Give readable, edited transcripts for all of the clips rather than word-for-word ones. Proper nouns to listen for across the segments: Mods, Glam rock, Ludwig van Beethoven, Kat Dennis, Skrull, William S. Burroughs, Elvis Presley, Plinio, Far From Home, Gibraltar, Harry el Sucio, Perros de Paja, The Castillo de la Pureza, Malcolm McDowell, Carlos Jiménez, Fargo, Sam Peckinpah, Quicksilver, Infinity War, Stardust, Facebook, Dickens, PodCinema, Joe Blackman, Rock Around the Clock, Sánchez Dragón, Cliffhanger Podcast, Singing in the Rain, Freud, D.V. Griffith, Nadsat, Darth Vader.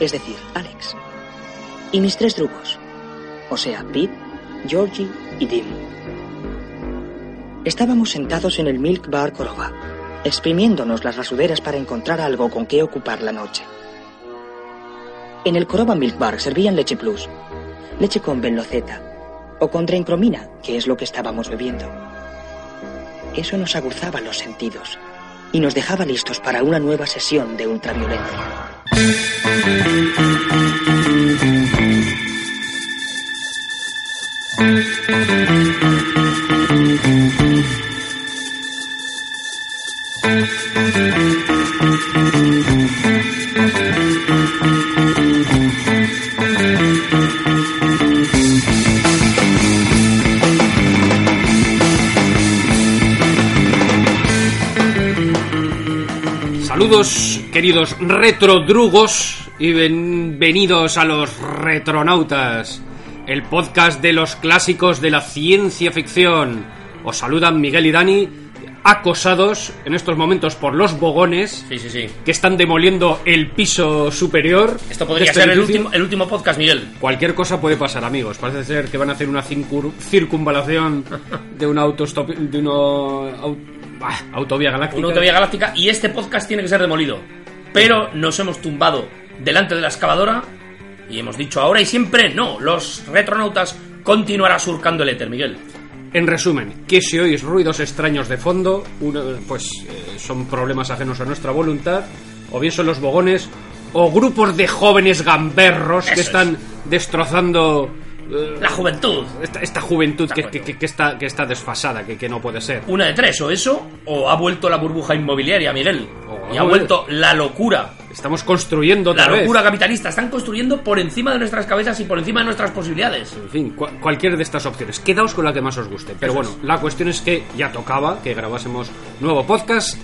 Es decir, Alex. Y mis tres drugos. O sea, Pete, Georgie y Dim. Estábamos sentados en el Milk Bar Korova, exprimiéndonos las rasuderas para encontrar algo con que ocupar la noche. En el Korova Milk Bar servían leche plus, leche con benloceta o con dreincromina, que es lo que estábamos bebiendo. Eso nos aguzaba los sentidos y nos dejaba listos para una nueva sesión de ultraviolencia. Saludos, queridos retrodrugos, y bienvenidos a Los Retronautas, el podcast de los clásicos de la ciencia ficción. Os saludan Miguel y Dani, acosados en estos momentos por los bogones, sí, que están demoliendo el piso superior. Esto podría ser el último podcast, Miguel. Cualquier cosa puede pasar, amigos. Parece ser que van a hacer una circunvalación de una autovía galáctica. Una autovía galáctica, y este podcast tiene que ser demolido. Pero nos hemos tumbado delante de la excavadora y hemos dicho ahora y siempre no. Los Retronautas continuará surcando el éter, Miguel. En resumen, que si oís ruidos extraños de fondo, son problemas ajenos a nuestra voluntad, o bien son los bogones, o grupos de jóvenes gamberros que están destrozando la juventud. Esta juventud que está desfasada, que no puede ser. Una de tres, o eso, o ha vuelto la burbuja inmobiliaria, Miguel. Y ha vuelto la locura. Estamos construyendo otra vez. La locura capitalista. Están construyendo por encima de nuestras cabezas y por encima de nuestras posibilidades. En fin, cualquier de estas opciones. Quedaos con la que más os guste. Pero bueno, la cuestión es que ya tocaba que grabásemos nuevo podcast.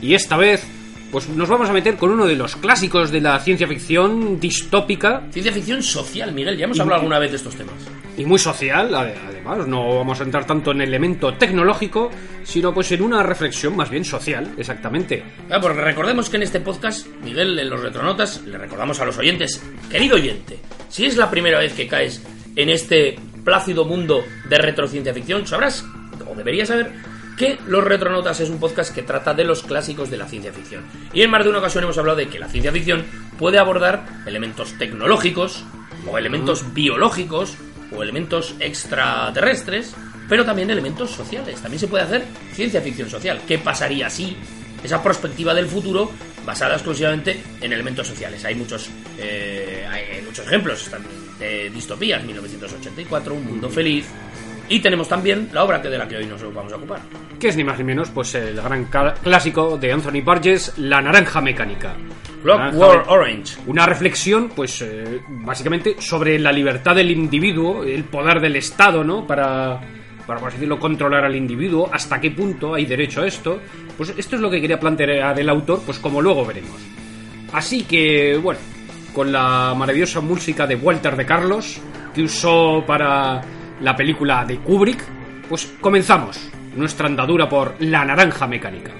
Y esta vez pues nos vamos a meter con uno de los clásicos de la ciencia ficción distópica. Ciencia ficción social, Miguel, ya hemos hablado alguna vez de estos temas. Y muy social, además, no vamos a entrar tanto en el elemento tecnológico, sino pues en una reflexión más bien social, exactamente. Ah, pues recordemos que en este podcast, Miguel, en Los Retronautas, le recordamos a los oyentes, querido oyente, si es la primera vez que caes en este plácido mundo de retrociencia ficción, sabrás, o deberías saber, que Los Retronautas es un podcast que trata de los clásicos de la ciencia ficción. Y en más de una ocasión hemos hablado de que la ciencia ficción puede abordar elementos tecnológicos, o elementos biológicos, o elementos extraterrestres, pero también elementos sociales. También se puede hacer ciencia ficción social. ¿Qué pasaría si esa perspectiva del futuro basada exclusivamente en elementos sociales? Hay muchos ejemplos de distopías. 1984, Un mundo feliz. Y tenemos también la obra de la que hoy nos vamos a ocupar, que es ni más ni menos pues el gran clásico de Anthony Burgess, La Naranja Mecánica. Blackboard Orange. Una reflexión, pues, básicamente sobre la libertad del individuo, el poder del Estado, ¿no? Para, por así decirlo, controlar al individuo, hasta qué punto hay derecho a esto. Pues esto es lo que quería plantear el autor, pues como luego veremos. Así que, bueno, con la maravillosa música de Walter de Carlos, que usó para la película de Kubrick, pues comenzamos nuestra andadura por La Naranja Mecánica.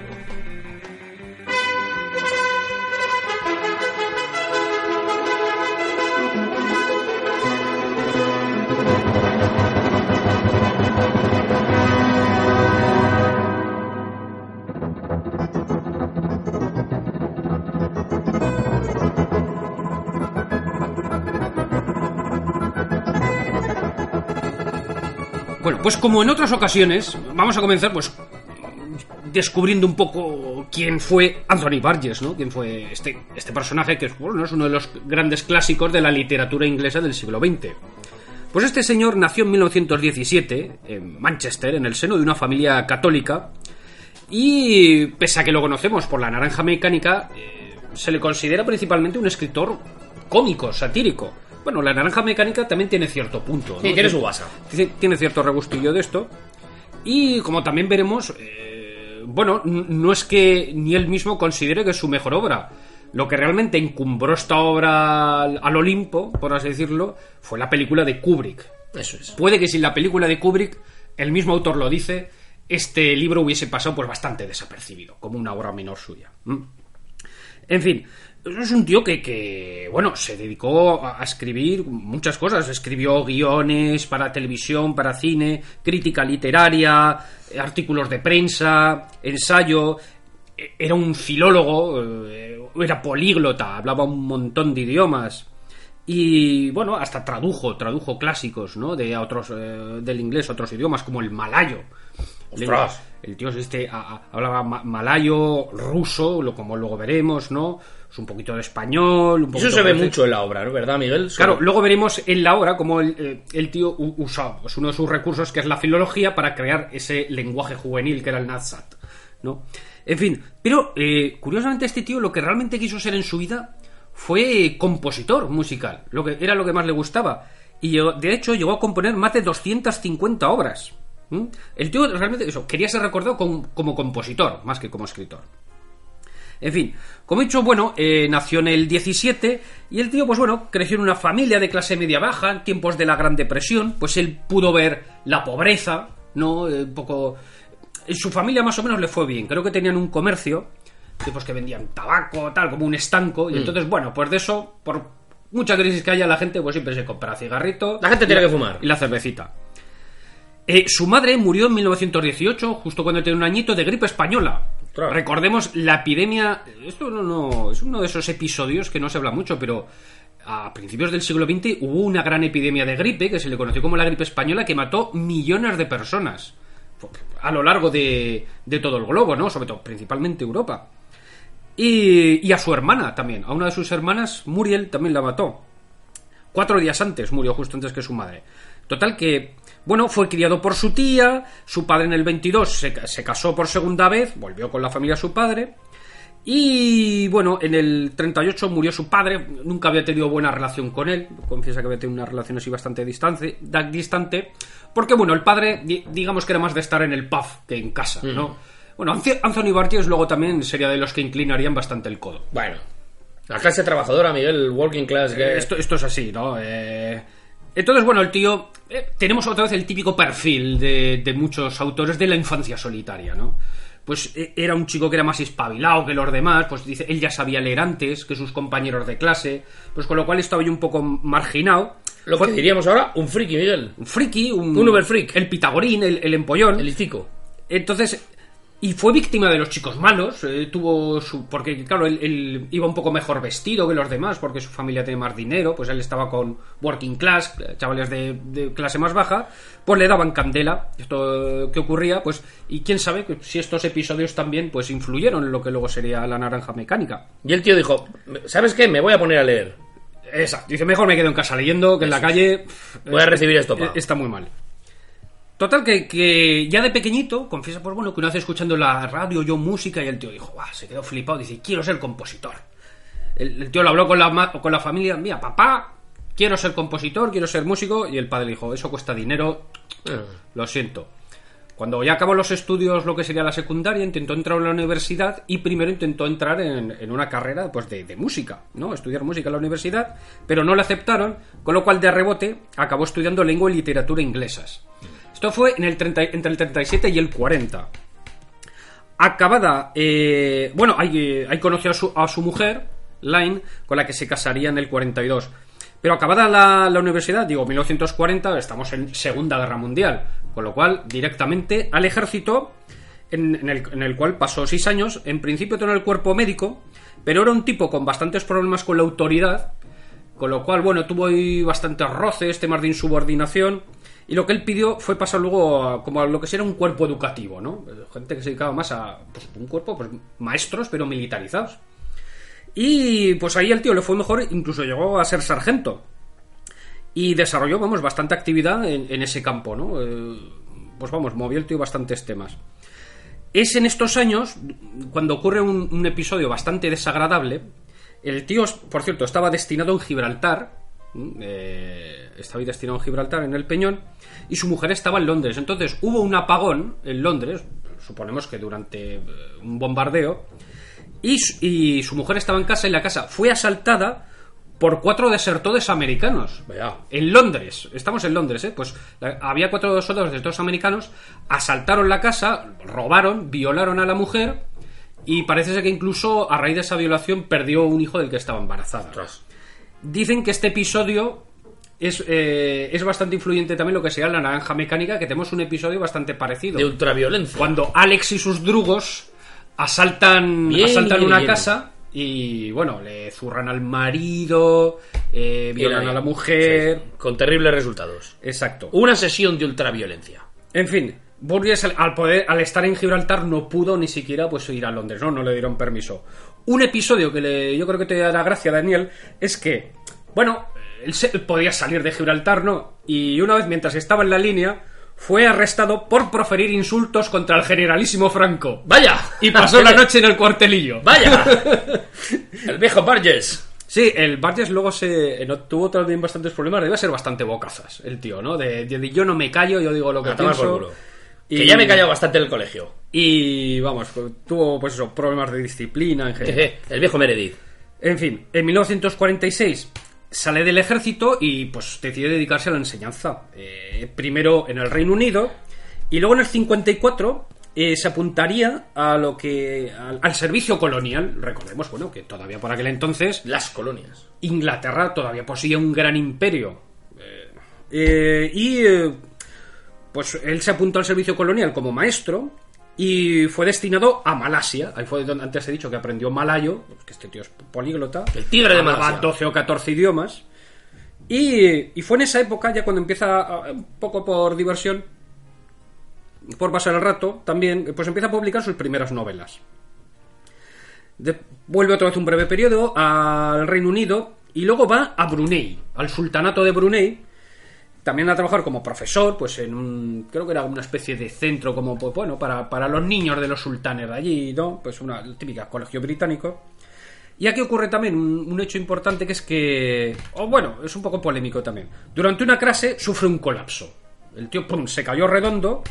Pues como en otras ocasiones, vamos a comenzar pues descubriendo un poco quién fue Anthony Burgess, ¿no? Quién fue este personaje que es uno de los grandes clásicos de la literatura inglesa del siglo XX. Pues este señor nació en 1917 en Manchester, en el seno de una familia católica, y pese a que lo conocemos por La Naranja Mecánica, se le considera principalmente un escritor cómico, satírico. Bueno, La Naranja Mecánica también tiene cierto punto, ¿no? Sí, tiene su guasa. Tiene cierto regustillo de esto. Y como también veremos, bueno, no es que ni él mismo considere que es su mejor obra. Lo que realmente encumbró esta obra al Olimpo, por así decirlo, fue la película de Kubrick. Eso es. Puede que sin la película de Kubrick, el mismo autor lo dice, este libro hubiese pasado pues bastante desapercibido, como una obra menor suya. En fin, es un tío que bueno, se dedicó a escribir muchas cosas. Escribió guiones para televisión, para cine, crítica literaria, artículos de prensa, ensayo. Era un filólogo, era políglota, hablaba un montón de idiomas. Y bueno, hasta tradujo clásicos, ¿no? De otros, del inglés a otros idiomas, como el malayo. ¡Ostras! El tío este hablaba malayo, ruso, como luego veremos, ¿no? Es un poquito de español, un poquito. Eso se ve mucho en la obra, ¿no? ¿Verdad, Miguel? Claro, luego veremos en la obra cómo el tío usaba pues uno de sus recursos, que es la filología, para crear ese lenguaje juvenil que era el Nadsat, ¿no? En fin, pero curiosamente este tío lo que realmente quiso ser en su vida fue compositor musical, era lo que más le gustaba, y de hecho llegó a componer más de 250 obras. El tío realmente eso, quería ser recordado como compositor más que como escritor. En fin, como he dicho, bueno, nació en el 17, y el tío, pues bueno, creció en una familia de clase media baja en tiempos de la Gran Depresión. Pues él pudo ver la pobreza, ¿no? Un poco. En su familia más o menos le fue bien, creo que tenían un comercio, tipos que vendían tabaco, tal, como un estanco. Y entonces, bueno, pues de eso, por mucha crisis que haya, la gente pues siempre se compra cigarrito. La gente tiene que fumar. Y la cervecita. Su madre murió en 1918, justo cuando tenía un añito, de gripe española. Claro. Recordemos la epidemia. Esto no es uno de esos episodios que no se habla mucho, pero a principios del siglo XX hubo una gran epidemia de gripe, que se le conoció como la gripe española, que mató millones de personas a lo largo de todo el globo, ¿no? Sobre todo, principalmente Europa. Y a su hermana también, a una de sus hermanas, Muriel, también la mató. 4 días antes murió, justo antes que su madre. Total que, bueno, fue criado por su tía. Su padre en el 22 se casó por segunda vez, volvió con la familia a su padre. Y bueno, en el 38 murió su padre, nunca había tenido buena relación con él, confiesa que había tenido una relación así bastante distante, porque bueno, el padre, digamos que era más de estar en el pub que en casa, ¿no? Bueno, Anthony Burgess luego también sería de los que inclinarían bastante el codo. Bueno, la clase trabajadora, Miguel, working class. Esto es así, ¿no? Entonces, bueno, el tío. Tenemos otra vez el típico perfil de muchos autores de la infancia solitaria, ¿no? Pues era un chico que era más espabilado que los demás, pues dice, él ya sabía leer antes que sus compañeros de clase, pues con lo cual estaba yo un poco marginado. Lo que diríamos ahora, un friki, Miguel. Un friki, un uber freak. El pitagorín, el empollón. El hocico. Entonces. Y fue víctima de los chicos malos, porque claro, él iba un poco mejor vestido que los demás, porque su familia tenía más dinero, pues él estaba con working class, chavales de clase más baja, pues le daban candela, esto que ocurría, pues, y quién sabe si estos episodios también, pues, influyeron en lo que luego sería La Naranja Mecánica. Y el tío dijo, ¿sabes qué? Me voy a poner a leer. Exacto, dice, mejor me quedo en casa leyendo, que en la calle. Voy a recibir esto, pa. Está muy mal. Total, que ya de pequeñito, confiesa, pues bueno, que una vez escuchando la radio, yo música, y el tío dijo, se quedó flipado, dice, quiero ser compositor. El tío lo habló con la familia, mira, papá, quiero ser compositor, quiero ser músico, y el padre le dijo, eso cuesta dinero, lo siento. Cuando ya acabó los estudios, lo que sería la secundaria, intentó entrar a la universidad, y primero intentó entrar en una carrera pues de música, ¿no? Estudiar música en la universidad, pero no le aceptaron, con lo cual de rebote acabó estudiando lengua y literatura inglesas. Esto fue entre el 37 y el 40. Acabada. Bueno, ahí conoció a su mujer, Lynn, con la que se casaría en el 42. Pero acabada la universidad, digo, 1940, estamos en Segunda Guerra Mundial. Con lo cual, directamente al ejército, en el cual pasó 6 años. En principio todo el cuerpo médico, pero era un tipo con bastantes problemas con la autoridad. Con lo cual, bueno, tuvo ahí bastantes roces, temas de insubordinación. Y lo que él pidió fue pasar luego a lo que sería un cuerpo educativo, ¿no? Gente que se dedicaba más a pues, un cuerpo, pues maestros, pero militarizados. Y pues ahí el tío le fue mejor, incluso llegó a ser sargento. Y desarrolló, vamos, bastante actividad en ese campo, ¿no? Pues vamos, movió el tío bastantes temas. Es en estos años, cuando ocurre un episodio bastante desagradable, El tío, por cierto, estaba destinado en Gibraltar, estaba destinado en Gibraltar, en el Peñón, y su mujer estaba en Londres. Entonces hubo un apagón en Londres, suponemos que durante un bombardeo, y su mujer estaba en casa, y la casa fue asaltada por 4 desertores americanos. Vaya. En Londres, estamos en Londres, pues había 4 desertores americanos, asaltaron la casa, robaron, violaron a la mujer, y parece ser que incluso a raíz de esa violación perdió un hijo del que estaba embarazada. Ostras. Dicen que este episodio es bastante influyente también lo que sería La Naranja Mecánica, que tenemos un episodio bastante parecido. De ultraviolencia. Cuando Alex y sus drugos asaltan una casa y, bueno, le zurran al marido, violan a la mujer... Sí, con terribles resultados. Exacto. Una sesión de ultraviolencia. En fin, Burgess al estar en Gibraltar no pudo ni siquiera ir a Londres, no le dieron permiso. Un episodio que yo creo que te dará gracia, Daniel, es que, bueno, él podía salir de Gibraltar, ¿no? Y una vez, mientras estaba en la línea, fue arrestado por proferir insultos contra el generalísimo Franco. ¡Vaya! Y pasó la noche en el cuartelillo. ¡Vaya! El viejo Burgess. Sí, el Burgess luego tuvo también bastantes problemas. Debe ser bastante bocazas el tío, ¿no? De yo no me callo, yo digo lo que pienso. Que ya me he callado bastante en el colegio. Y vamos, tuvo problemas de disciplina en general. El viejo Meredith. En fin, en 1946 sale del ejército y decide dedicarse a la enseñanza. Primero en el Reino Unido y luego en el 54 se apuntaría a lo que al servicio colonial. Recordemos, que todavía por aquel entonces las colonias. Inglaterra todavía poseía un gran imperio. Pues él se apuntó al servicio colonial como maestro y fue destinado a Malasia. Ahí fue donde antes he dicho que aprendió malayo, que este tío es políglota. El tigre de Malasia. 12 o 14 idiomas. Y fue en esa época, ya cuando empieza, un poco por diversión, por pasar el rato, también, empieza a publicar sus primeras novelas. Vuelve otra vez un breve periodo al Reino Unido y luego va a Brunei, al Sultanato de Brunei. También a trabajar como profesor, en un... Creo que era una especie de centro como... para los niños de los sultanes de allí, ¿no? El típico colegio británico. Y aquí ocurre también un hecho importante que es que... es un poco polémico también. Durante una clase sufre un colapso. El tío, se cayó redondo.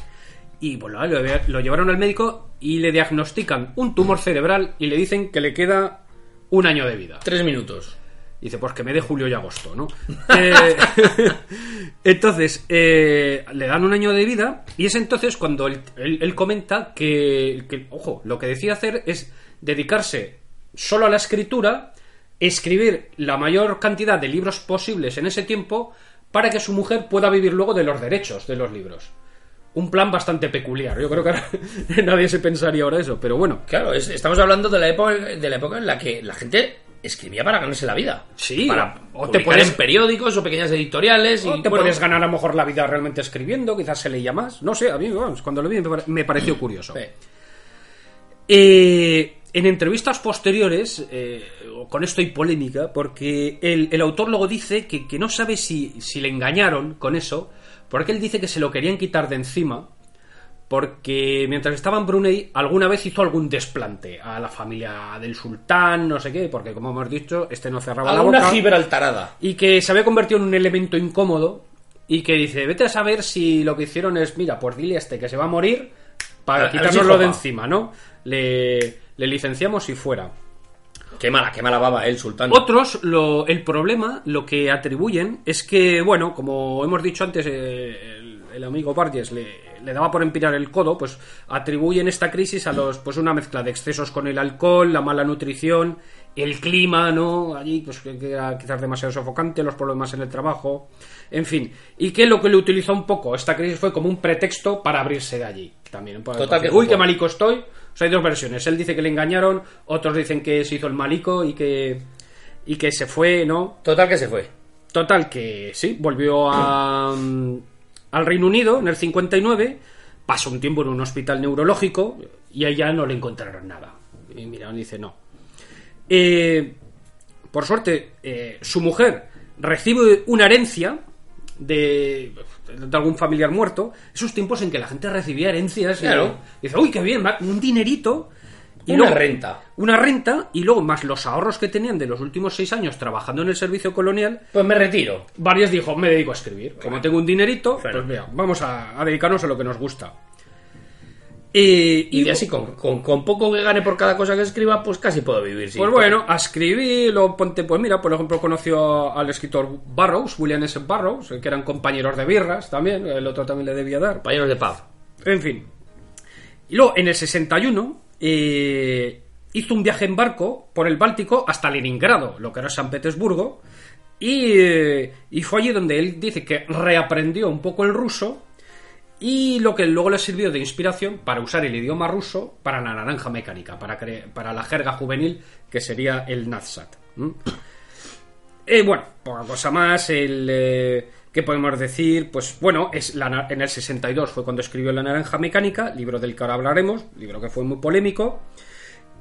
Y, lo llevaron al médico y le diagnostican un tumor cerebral y le dicen que le queda un año de vida. 3 minutos. Dice, pues que me dé julio y agosto, ¿no? Entonces, le dan un año de vida y es entonces cuando él comenta que, ojo, lo que decía hacer es dedicarse solo a la escritura, escribir la mayor cantidad de libros posibles en ese tiempo para que su mujer pueda vivir luego de los derechos de los libros. Un plan bastante peculiar. Yo creo que ahora, nadie se pensaría ahora eso, pero bueno. Claro, estamos hablando de la época en la que la gente... escribía para ganarse la vida. Sí. Para o te pones en periódicos o pequeñas editoriales. O podías ganar a lo mejor la vida realmente escribiendo. Quizás se leía más. No sé, a mí cuando lo vi me pareció curioso. Sí. En entrevistas posteriores, con esto hay polémica, porque el autor luego dice que no sabe si le engañaron con eso, porque él dice que se lo querían quitar de encima, porque mientras estaba en Brunei alguna vez hizo algún desplante a la familia del sultán, no sé qué, porque como hemos dicho, este no cerraba la boca. Alguna gibraltarada. Y que se había convertido en un elemento incómodo y que dice, vete a saber si lo que hicieron es, mira, pues dile a este que se va a morir para quitárnoslo de encima, ¿no? Le licenciamos y fuera. Qué mala baba el sultán. Otros, el problema, lo que atribuyen es que, como hemos dicho antes, el amigo Burgess le daba por empinar el codo, atribuyen esta crisis a una mezcla de excesos con el alcohol, la mala nutrición, el clima, ¿no? Allí, que era quizás demasiado sofocante, los problemas en el trabajo, en fin. Y que lo que le utilizó un poco esta crisis fue como un pretexto para abrirse de allí. También. Total, uy, qué malico estoy. Hay 2 versiones. Él dice que le engañaron, otros dicen que se hizo el malico y que se fue, ¿no? Total, que se fue. Total, que sí, volvió al Reino Unido en el 59, pasó un tiempo en un hospital neurológico y ahí ya no le encontraron nada. Y miraron y dice no. Por suerte, su mujer recibe una herencia de algún familiar muerto. Esos tiempos en que la gente recibía herencias. Claro. Y dice, uy, qué bien, un dinerito. Una renta y luego más los ahorros que tenían de los últimos 6 años trabajando en el servicio colonial. Pues me retiro. Varias dijo, me dedico a escribir. Como tengo un dinerito, pues vea, vamos a dedicarnos a lo que nos gusta. Y así con poco que gane por cada cosa que escriba, pues casi puedo vivir. Pues bueno, a escribir, lo ponte, pues mira, por ejemplo, conoció al escritor Burroughs, William S. Burroughs, que eran compañeros de birras también, el otro también le debía dar. Compañeros de pub. En fin. Y luego, en el 61... hizo un viaje en barco por el Báltico hasta Leningrado, lo que era San Petersburgo, y fue allí donde él dice que reaprendió un poco el ruso, y lo que luego le sirvió de inspiración para usar el idioma ruso para La Naranja Mecánica, para la jerga juvenil que sería el Nadsat. Bueno, poca cosa más, ¿qué podemos decir? Pues bueno, en el 62 fue cuando escribió La Naranja Mecánica, libro del que ahora hablaremos, libro que fue muy polémico.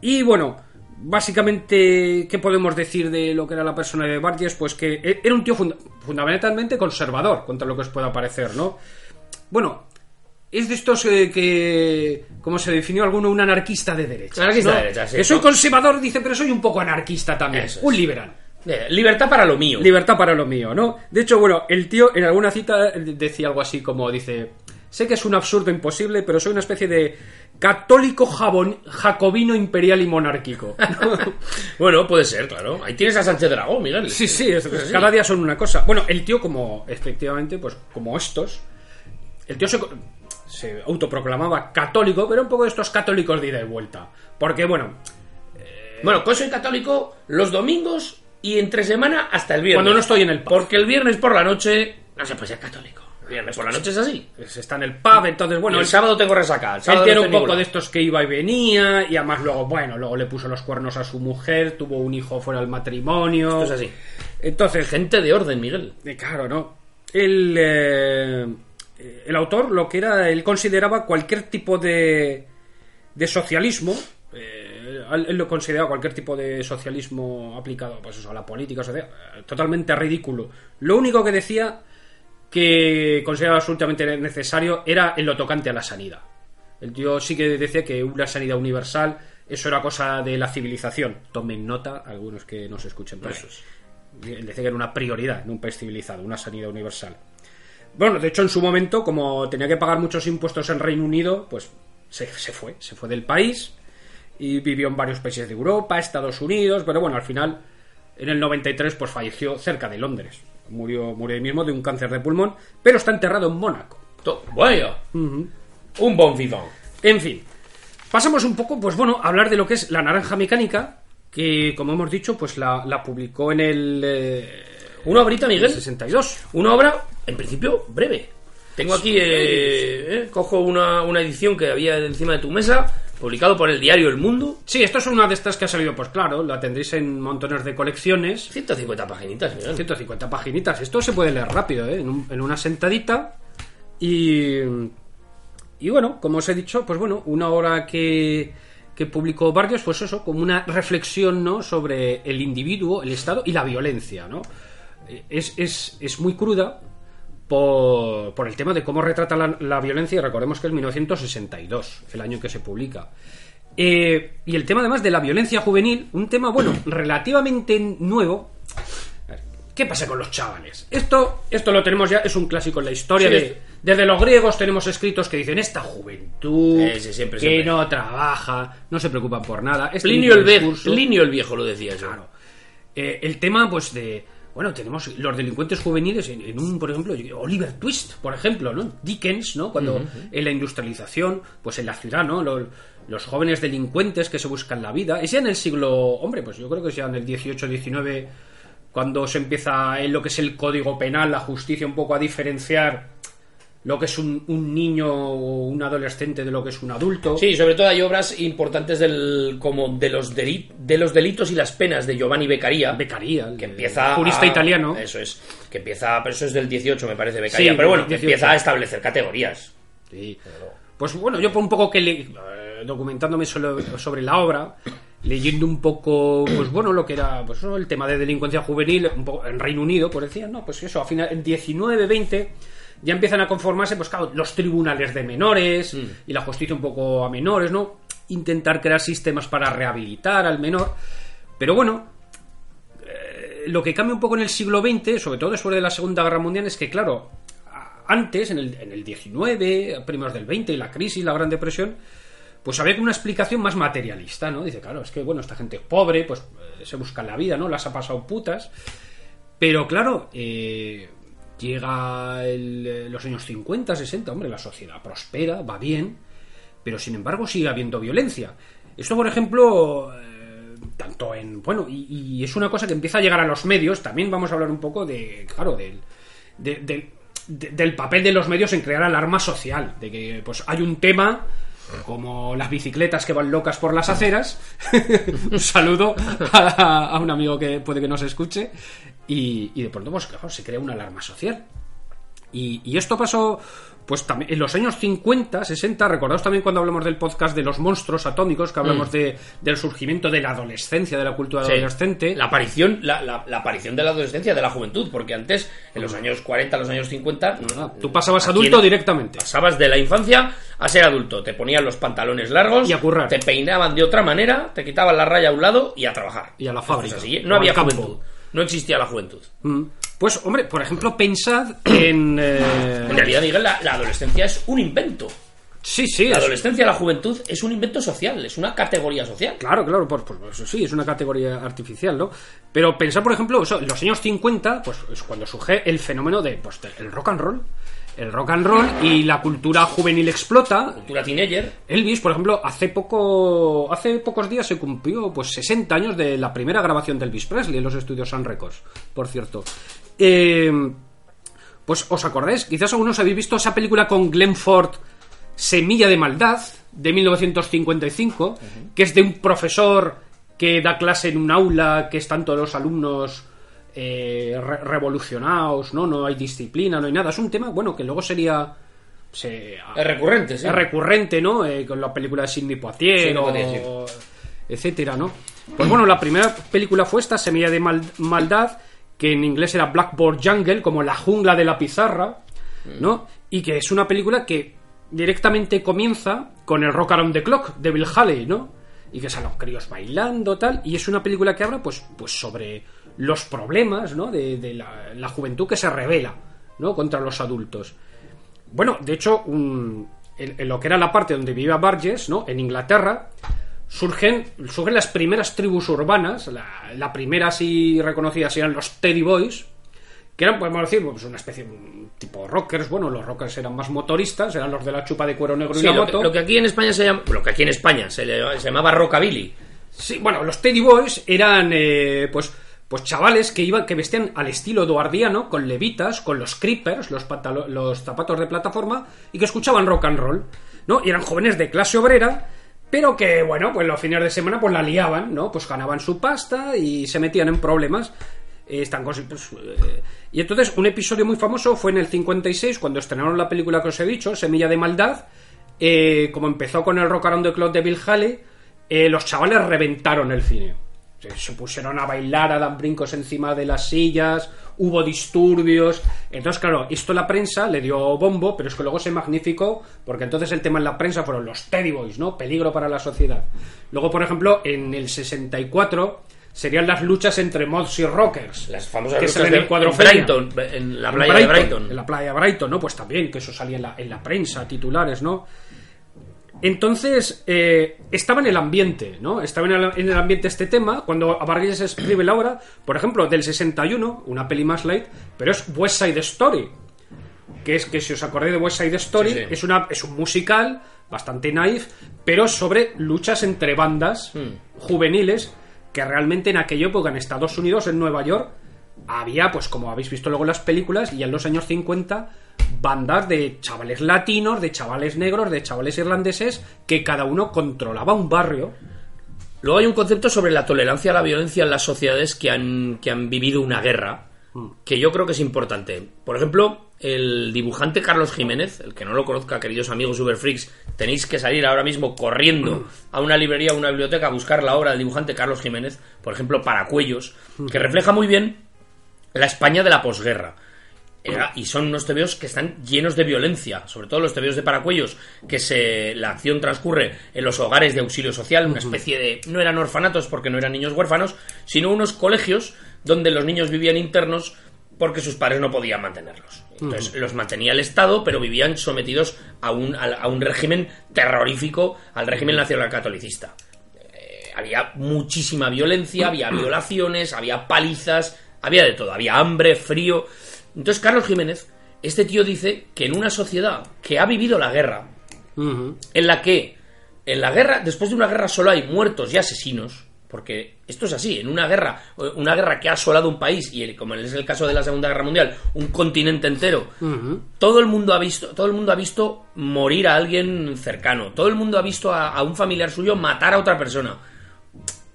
Y bueno, básicamente, ¿qué podemos decir de lo que era la persona de Burgess? Pues que era un tío fundamentalmente conservador, contra lo que os pueda parecer, ¿no? Bueno, es de estos que, como se definió alguno, un anarquista de derechas. Anarquista, ¿no? De derechas, sí. Que soy conservador, dice, pero soy un poco anarquista también, un liberal. Libertad para lo mío. Libertad para lo mío, ¿no? De hecho, bueno, el tío en alguna cita decía algo así como, dice, sé que es un absurdo imposible, pero soy una especie de católico jacobino imperial y monárquico. Bueno, puede ser, claro. Ahí tienes a Sánchez Dragón, mírale. Sí, cada día son una cosa. Bueno, el tío como, efectivamente, pues como estos, el tío se autoproclamaba católico, pero un poco de estos católicos de ida y vuelta. Porque, bueno... Bueno, soy católico los domingos... Y entre semana hasta el viernes. Cuando no estoy en el pub. Porque el viernes por la noche no se puede ser católico. El viernes por la noche es así. Se está en el pub, entonces bueno. El sábado tengo resaca. Él tiene un poco de estos que iba y venía. Y además luego le puso los cuernos a su mujer. Tuvo un hijo fuera del matrimonio. Esto es así. Entonces, gente de orden, Miguel. Claro, ¿no? El autor, lo que era, él consideraba cualquier tipo de socialismo. Él lo consideraba cualquier tipo de socialismo aplicado, pues eso, a la política social, totalmente ridículo. Lo único que decía que consideraba absolutamente necesario era en lo tocante a la sanidad. El tío sí que decía que una sanidad universal, eso era cosa de la civilización. Tomen nota algunos que nos escuchen presos. Él decía que era una prioridad en un país civilizado, una sanidad universal. Bueno, de hecho en su momento, como tenía que pagar muchos impuestos en Reino Unido, pues se fue del país. Y vivió en varios países de Europa, Estados Unidos, pero bueno, al final, en el 93, pues falleció cerca de Londres. Murió ahí mismo de un cáncer de pulmón, pero está enterrado en Mónaco. Bueno, un bon vivant. En fin, pasamos un poco, pues bueno, a hablar de lo que es La Naranja Mecánica, que como hemos dicho, pues la publicó en el... una obrita, Miguel. 62. Una obra, en principio, breve. Tengo aquí, cojo una edición que había encima de tu mesa... Publicado por el diario El Mundo. Sí, esto es una de estas que ha salido, pues claro, la tendréis en montones de colecciones. 150 paginitas, mirad. 150 paginitas. Esto se puede leer rápido, en una sentadita. Y bueno, como os he dicho, pues bueno, una obra que publicó Burgess, pues eso, como una reflexión, ¿no?, sobre el individuo, el Estado y la violencia, ¿no? Es muy cruda por el tema de cómo retrata la violencia, y recordemos que es 1962, el año que se publica. Y el tema además de la violencia juvenil, un tema, bueno, relativamente nuevo. A ver, ¿qué pasa con los chavales? Esto lo tenemos ya, es un clásico en la historia. Sí, desde los griegos tenemos escritos que dicen, esta juventud siempre. No trabaja, no se preocupan por nada. Plinio el Viejo lo decía yo. Claro. El tema, pues, de... Bueno, tenemos los delincuentes juveniles en un, por ejemplo, Oliver Twist, por ejemplo, ¿no? Dickens, ¿no? Cuando en la industrialización, pues en la ciudad, ¿no? Los jóvenes delincuentes que se buscan la vida. Es ya en el siglo... Hombre, pues yo creo que es ya en el 18, 19, cuando se empieza en lo que es el código penal, la justicia, un poco a diferenciar lo que es un niño o un adolescente de lo que es un adulto. Sí, sobre todo hay obras importantes de los delitos y las penas de Giovanni Beccaria. Beccaria, que empieza jurista italiano. Eso es. Que empieza, pero eso es del 18, me parece, Beccaria, sí, pero bueno, que empieza a establecer categorías. Sí. Pero... Pues bueno, yo por un poco que documentándome sobre la obra, leyendo un poco, pues bueno, lo que era, pues el tema de delincuencia juvenil un poco en Reino Unido, pues decían, no, pues eso, al final en 19, 20 ya empiezan a conformarse, pues claro, los tribunales de menores y la justicia un poco a menores, ¿no? intentar crear sistemas para rehabilitar al menor, pero bueno, lo que cambia un poco en el siglo XX, sobre todo después de la Segunda Guerra Mundial, es que claro, antes, en el XIX, primeros del XX, la crisis, la Gran Depresión, pues había una explicación más materialista, ¿no? Dice, claro, es que, bueno, esta gente es pobre, pues se busca la vida, ¿no? Las ha pasado putas. Pero claro, llega los años 50, 60, hombre, la sociedad prospera, va bien, pero sin embargo sigue habiendo violencia. Esto, por ejemplo, tanto en... Bueno, y es una cosa que empieza a llegar a los medios. También vamos a hablar un poco de, claro, del papel de los medios en crear alarma social, de que pues hay un tema... como las bicicletas que van locas por las aceras. Un saludo a un amigo que puede que nos escuche. Y de pronto, pues claro, se crea una alarma social. Y esto pasó pues también en los años 50, 60. Recordaos también cuando hablamos del podcast de los monstruos atómicos, que hablamos del surgimiento de la adolescencia, de la cultura adolescente. La aparición de la adolescencia, de la juventud, porque antes, en los años 40, los años 50... tú pasabas adulto directamente. Pasabas de la infancia a ser adulto. Te ponían los pantalones largos. Y a currar. Te peinaban de otra manera, te quitaban la raya a un lado y a trabajar. Y a la fábrica. Entonces, así, no había juventud. No existía la juventud. Pues, hombre, por ejemplo, pensad en... En realidad, Miguel, la adolescencia es un invento. Sí, sí. La adolescencia, la juventud, es un invento social, es una categoría social. Claro, claro, pues eso sí, es una categoría artificial, ¿no? Pero pensad, por ejemplo, en los años 50, pues es cuando surge el fenómeno del rock and roll. El rock and roll y la cultura juvenil explota. La cultura teenager. Elvis, por ejemplo, hace pocos días se cumplió pues 60 años de la primera grabación de Elvis Presley en los estudios Sun Records, por cierto. Pues os acordáis, quizás algunos habéis visto esa película con Glenn Ford, Semilla de Maldad, de 1955, que es de un profesor que da clase en un aula, que están todos los alumnos... revolucionados, no hay disciplina, no hay nada. Es un tema, bueno, que luego sería... es recurrente, sí. Es recurrente, ¿no? Con la película de Sidney Poitier, etcétera, ¿no? Pues bueno, la primera película fue esta, Semilla de Maldad, que en inglés era Blackboard Jungle, como la jungla de la pizarra, ¿no? Y que es una película que directamente comienza con el Rock Around the Clock de Bill Haley, ¿no? Y que salen los críos bailando, tal, y es una película que habla pues sobre los problemas, ¿no? de la juventud que se rebela, ¿no? contra los adultos. Bueno, de hecho, en lo que era la parte donde vivía Burgess, ¿no? en Inglaterra, surgen las primeras tribus urbanas. La primera así reconocida eran los Teddy Boys, que eran, podemos decir, pues una especie tipo rockers. Bueno, los rockers eran más motoristas, eran los de la chupa de cuero negro y la moto. Lo que aquí en España se llamaba rockabilly. Sí, bueno, los Teddy Boys eran pues chavales que vestían al estilo eduardiano, con levitas, con los creepers, los zapatos de plataforma, y que escuchaban rock and roll, ¿no? Y eran jóvenes de clase obrera, pero que, bueno, pues los fines de semana pues la liaban, ¿no? Pues ganaban su pasta y se metían en problemas. Y entonces un episodio muy famoso fue en el 56, cuando estrenaron la película que os he dicho, Semilla de Maldad. Como empezó con el Rock Around the Clock de Bill Haley, los chavales reventaron el cine, se pusieron a bailar, a dar brincos encima de las sillas, hubo disturbios. Entonces claro, esto la prensa le dio bombo, pero es que luego se magnificó, porque entonces el tema en la prensa fueron los Teddy Boys, ¿no? Peligro para la sociedad. Luego, por ejemplo, en el 64 serían las luchas entre Mods y Rockers, las famosas que salen del cuadro Brighton, en la playa de Brighton. En la playa de Brighton, ¿no? Pues también, que eso salía en la prensa, titulares, ¿no? Entonces, estaba en el ambiente, ¿no? Estaba en el ambiente este tema. Cuando Burgess escribe la obra, por ejemplo, del 61, una peli más light, pero es West Side Story. Que es que, si os acordáis de West Side Story, sí. Es un musical bastante naif, pero sobre luchas entre bandas juveniles, que realmente en aquella época en Estados Unidos, en Nueva York, había, pues como habéis visto luego en las películas, y en los años 50, bandas de chavales latinos, de chavales negros, de chavales irlandeses, que cada uno controlaba un barrio. Luego hay un concepto sobre la tolerancia a la violencia en las sociedades que han vivido una guerra, que yo creo que es importante. Por ejemplo, el dibujante Carlos Jiménez, el que no lo conozca, queridos amigos Uberfreaks, tenéis que salir ahora mismo corriendo a una librería o una biblioteca a buscar la obra del dibujante Carlos Jiménez, por ejemplo, Paracuellos, que refleja muy bien la España de la posguerra. y son unos tebeos que están llenos de violencia, sobre todo los tebeos de Paracuellos, que la acción transcurre en los hogares de auxilio social, una especie de, no eran orfanatos porque no eran niños huérfanos, sino unos colegios donde los niños vivían internos porque sus padres no podían mantenerlos. Entonces los mantenía el Estado, pero vivían sometidos a un régimen terrorífico, al régimen nacional catolicista. Había muchísima violencia, había violaciones, había palizas, había de todo, había hambre, frío. Entonces Carlos Jiménez, este tío dice que en una sociedad que ha vivido la guerra, en la que después de una guerra solo hay muertos y asesinos, porque esto es así, en una guerra que ha asolado un país, y como es el caso de la Segunda Guerra Mundial, un continente entero, todo el mundo ha visto morir a alguien cercano, todo el mundo ha visto a un familiar suyo matar a otra persona.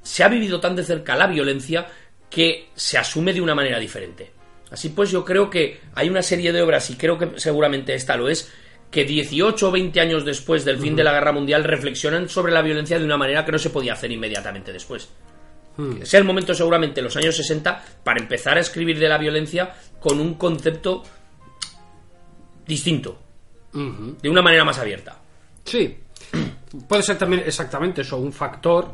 Se ha vivido tan de cerca la violencia que se asume de una manera diferente. Así pues, yo creo que hay una serie de obras, y creo que seguramente esta lo es, que 18 o 20 años después del fin de la Guerra Mundial reflexionan sobre la violencia de una manera que no se podía hacer inmediatamente después. Es el momento, seguramente, en los años 60, para empezar a escribir de la violencia con un concepto distinto, de una manera más abierta. Sí, puede ser también exactamente eso, un factor.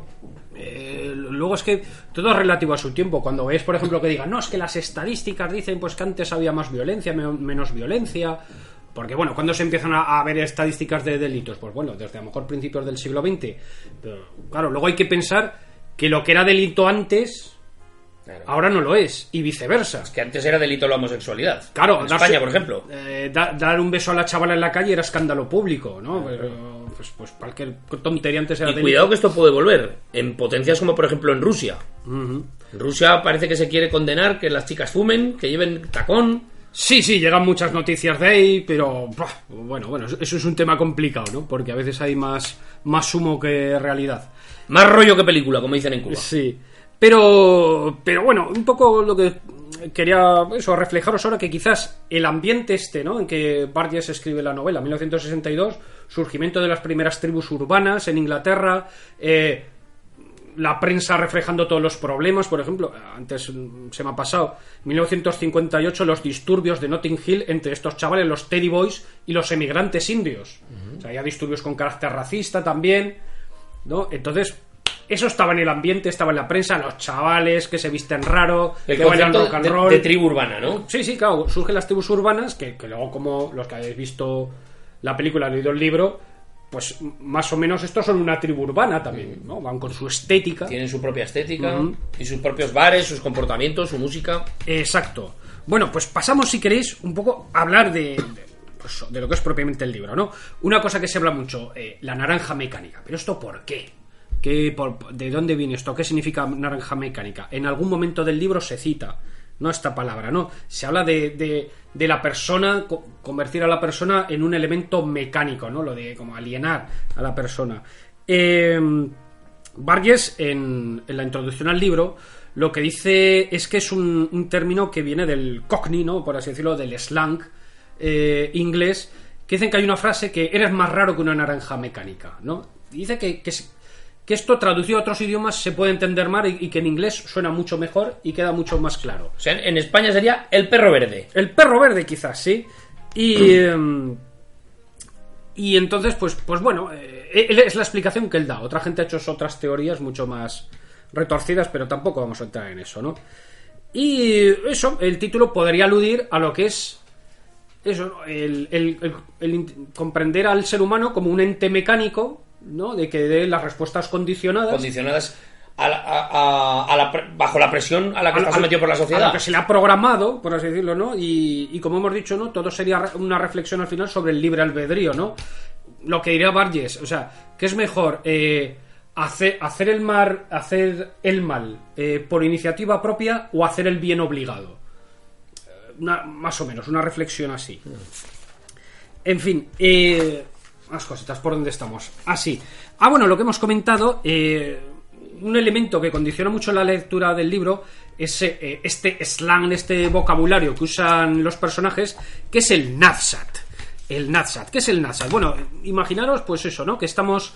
Luego es que todo es relativo a su tiempo. Cuando veis, por ejemplo, que digan, no, es que las estadísticas dicen pues que antes había más violencia, menos violencia, porque bueno, cuando se empiezan a ver estadísticas de delitos, pues bueno, desde a lo mejor principios del siglo XX, pero claro, luego hay que pensar que lo que era delito antes, claro, ahora no lo es, y viceversa. Es que antes era delito la homosexualidad, claro, en España, por ejemplo, dar un beso a la chavala en la calle era escándalo público, ¿no? Claro. Pues cualquier tontería antes era delito. Y cuidado, que esto puede volver en potencias como por ejemplo en Rusia. En Rusia parece que se quiere condenar que las chicas fumen, que lleven tacón. Sí, llegan muchas noticias de ahí, pero bueno, eso es un tema complicado, ¿no? Porque a veces hay más humo que realidad. Más rollo que película, como dicen en Cuba. Sí, pero bueno, un poco lo que quería eso, reflejaros ahora, que quizás el ambiente este, ¿no?, en que Burgess escribe la novela, 1962, surgimiento de las primeras tribus urbanas en Inglaterra, la prensa reflejando todos los problemas. Por ejemplo, antes se me ha pasado, 1958, los disturbios de Notting Hill entre estos chavales, los Teddy Boys y los emigrantes indios. O sea, había disturbios con carácter racista también, ¿no? Entonces, eso estaba en el ambiente, estaba en la prensa, los chavales que se visten raro, el que bailan rock and roll. De tribu urbana, ¿no? Sí, claro, surgen las tribus urbanas, que luego, como los que habéis visto la película, leído el libro, pues más o menos estos son una tribu urbana también, ¿no? Van con su estética. Tienen su propia estética, y sus propios bares, sus comportamientos, su música. Exacto. Bueno, pues pasamos, si queréis, un poco a hablar de lo que es propiamente el libro, ¿no? Una cosa que se habla mucho, La Naranja Mecánica. ¿Pero esto por qué? ¿De dónde viene esto? ¿Qué significa naranja mecánica? En algún momento del libro se cita, ¿no?, esta palabra, ¿no? Se habla de la persona, convertir a la persona en un elemento mecánico, ¿no? Lo de como alienar a la persona. Burgess, en la introducción al libro, lo que dice es que es un término que viene del cockney, ¿no?, por así decirlo, del slang inglés, que dicen que hay una frase que eres más raro que una naranja mecánica, ¿no? Dice que esto, traducido a otros idiomas, se puede entender mal, y que en inglés suena mucho mejor y queda mucho más claro. O sea, en España sería el perro verde. El perro verde, quizás, sí. Y entonces, pues bueno, es la explicación que él da. Otra gente ha hecho otras teorías mucho más retorcidas, pero tampoco vamos a entrar en eso, ¿no? Y eso, el título podría aludir a lo que es eso, el comprender al ser humano como un ente mecánico, ¿no?, de que dé las respuestas condicionadas bajo la presión a la que está sometido por la sociedad, a lo que se le ha programado, por así decirlo, ¿no? Y como hemos dicho, ¿no?, todo sería una reflexión al final sobre el libre albedrío, ¿no? Lo que diría Burgess, o sea, que es mejor hacer el mal por iniciativa propia, o hacer el bien obligado. Más o menos una reflexión así. En fin, más cositas, ¿por dónde estamos? Bueno, lo que hemos comentado, un elemento que condiciona mucho la lectura del libro es este slang, este vocabulario que usan los personajes, que es el Nadsat. ¿Qué es el Nadsat? Bueno, imaginaros, pues eso, ¿no?, que estamos...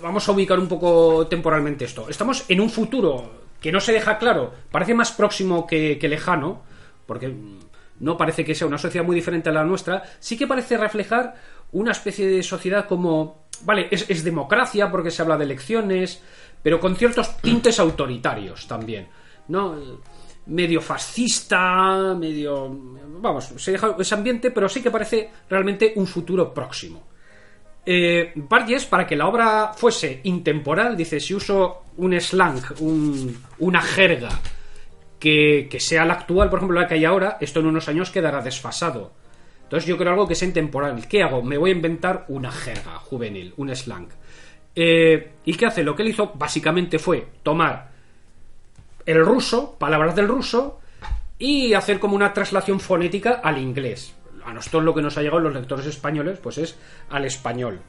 vamos a ubicar un poco temporalmente esto. Estamos en un futuro que no se deja claro, parece más próximo que lejano, porque no parece que sea una sociedad muy diferente a la nuestra, sí que parece reflejar una especie de sociedad como... Vale, es democracia porque se habla de elecciones, pero con ciertos tintes autoritarios también, ¿no? Medio fascista, medio... Vamos, se deja ese ambiente, pero sí que parece realmente un futuro próximo. Burgess, para que la obra fuese intemporal, dice, si uso un slang, una jerga que sea la actual, por ejemplo, la que hay ahora, esto en unos años quedará desfasado. Entonces yo creo algo que sea intemporal. ¿Qué hago? Me voy a inventar una jerga juvenil, un slang. ¿Y qué hace? Lo que él hizo básicamente fue tomar el ruso, palabras del ruso, y hacer como una traslación fonética al inglés. A nosotros lo que nos ha llegado los lectores españoles, pues es al español.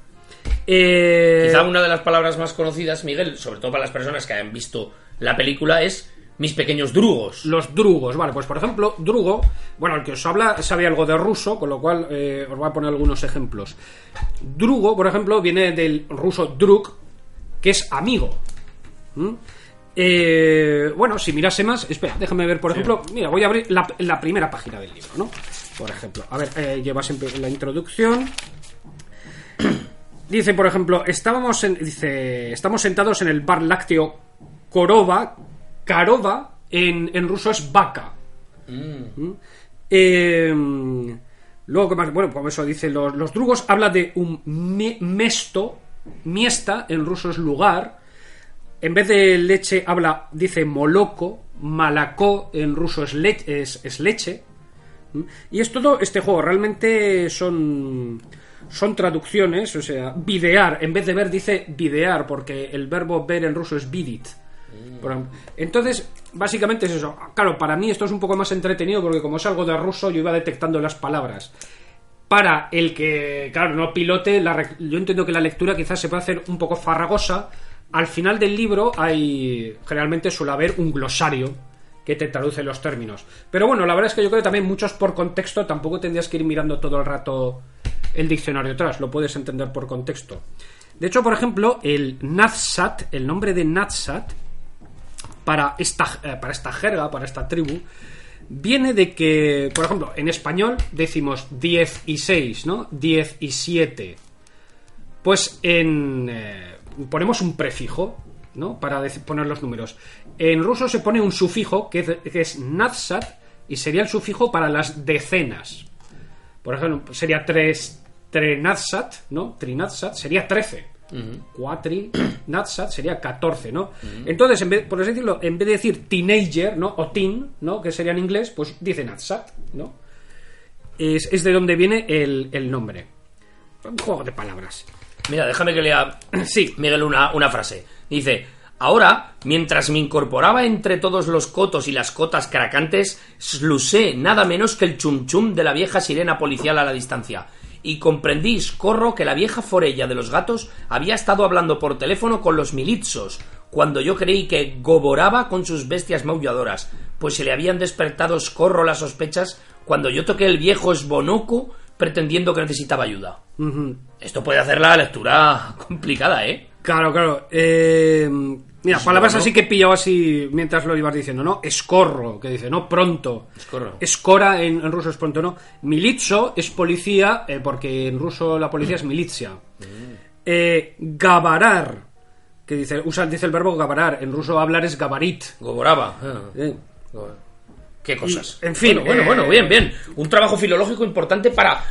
Quizá una de las palabras más conocidas, Miguel, sobre todo para las personas que hayan visto la película, es... mis pequeños drugos. Los drugos, vale, pues por ejemplo, drugo, bueno, el que os habla sabe algo de ruso, con lo cual os voy a poner algunos ejemplos. Drugo, por ejemplo, viene del ruso drug, que es amigo. Bueno, si mirase más, espera, déjame ver, por ejemplo, mira, voy a abrir la primera página del libro, ¿no? Por ejemplo, a ver, lleva siempre la introducción. Dice, por ejemplo, estamos sentados en el bar lácteo Korova. Korova en ruso es vaca. Luego, ¿qué más? Bueno, como eso dice los drugos, habla de un mesto, miesta, en ruso es lugar. En vez de leche dice moloko, malakó, en ruso es leche. Y es todo este juego, realmente son traducciones, o sea, videar, en vez de ver dice videar, porque el verbo ver en ruso es vidit. Entonces, básicamente es eso. Claro, para mí esto es un poco más entretenido porque como es algo de ruso, yo iba detectando las palabras. Para el que, claro, no pilote, yo entiendo que la lectura quizás se puede hacer un poco farragosa. Al final del libro generalmente suele haber un glosario que te traduce los términos. Pero bueno, la verdad es que yo creo que también muchos por contexto, tampoco tendrías que ir mirando todo el rato el diccionario atrás, lo puedes entender por contexto. De hecho, por ejemplo, el Nadsat, el nombre de Nadsat para esta jerga, para esta tribu, viene de que, por ejemplo, en español decimos 10 y 6, ¿no? 10 y 7. Pues ponemos un prefijo, ¿no? Para poner los números. En ruso se pone un sufijo, que es nadsat, y sería el sufijo para las decenas. Por ejemplo, sería 3 trenadsat, ¿no? Trinadsat sería 13. Cuatri, Nadsat sería 14, ¿no? Entonces, en vez de decir teenager, ¿no? O teen, ¿no? Que sería en inglés, pues dice Nadsat, ¿no? Es de donde viene el nombre. Un juego de palabras. Mira, déjame que lea, sí, Miguel, una frase. Dice: ahora, mientras me incorporaba entre todos los cotos y las cotas cracantes, slusé nada menos que el chum chum de la vieja sirena policial a la distancia. Y comprendí, escorro, que la vieja forella de los gatos había estado hablando por teléfono con los militsos, cuando yo creí que goboraba con sus bestias maulladoras, pues se le habían despertado, escorro, las sospechas cuando yo toqué el viejo esbonoco pretendiendo que necesitaba ayuda. Esto puede hacer la lectura complicada, ¿eh? Claro, claro. Mira, escorro. Palabras así que he pillado así mientras lo ibas diciendo, ¿no? Escorro, que dice, ¿no? Pronto. Escorro. Escora en ruso es pronto, ¿no? Militso es policía, porque en ruso la policía es milicia. Gabarar, que dice el verbo gabarar. En ruso hablar es gabarit. Goboraba. Qué cosas. En fin. Bueno, bien, bien. Un trabajo filológico importante para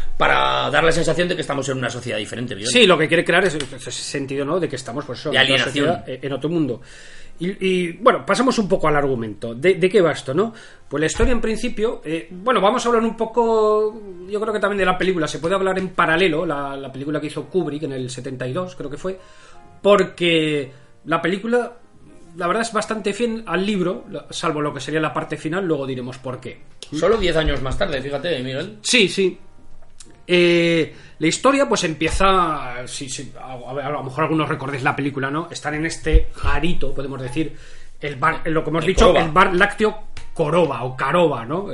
dar la sensación de que estamos en una sociedad diferente, ¿verdad? Sí, lo que quiere crear es ese sentido, ¿no? De que estamos, pues, en una sociedad, en otro mundo. Y bueno, pasamos un poco al argumento. ¿De qué va esto, no? Pues la historia, en principio... bueno, vamos a hablar un poco... Yo creo que también de la película. Se puede hablar en paralelo, la película que hizo Kubrick en el 72, creo que fue. Porque la película... La verdad es bastante fiel al libro, salvo lo que sería la parte final, luego diremos por qué. Solo 10 años más tarde, fíjate, Miguel. Sí, sí. La historia pues empieza... Sí, a lo mejor algunos recordéis la película, ¿no? Están en este garito, podemos decir, el bar, lo que hemos dicho, Korova. El bar lácteo Korova o Korova, ¿no?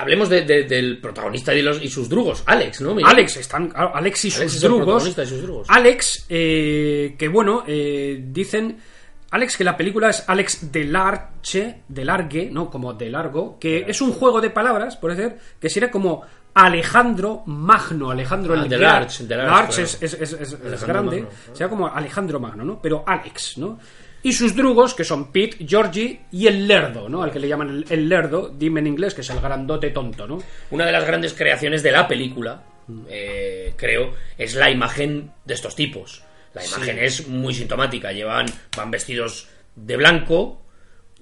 Hablemos del protagonista y sus drugos, Alex, ¿no? Mira. Alex y sus drugos. Alex, que bueno, dicen... Alex, que la película es Alex Delargue, ¿no? Como de largo, que claro, es un juego de palabras, por decir, que sería como Alejandro Magno, Alejandro el Delarge. Delarge es grande, Magno, ¿no? Sería como Alejandro Magno, ¿no? Pero Alex, ¿no? Y sus drugos, que son Pete, Georgie y el Lerdo, ¿no? Al que le llaman el Lerdo, dime en inglés, que es el grandote tonto, ¿no? Una de las grandes creaciones de la película, creo, es la imagen de estos tipos. La imagen es muy sintomática. Van vestidos de blanco,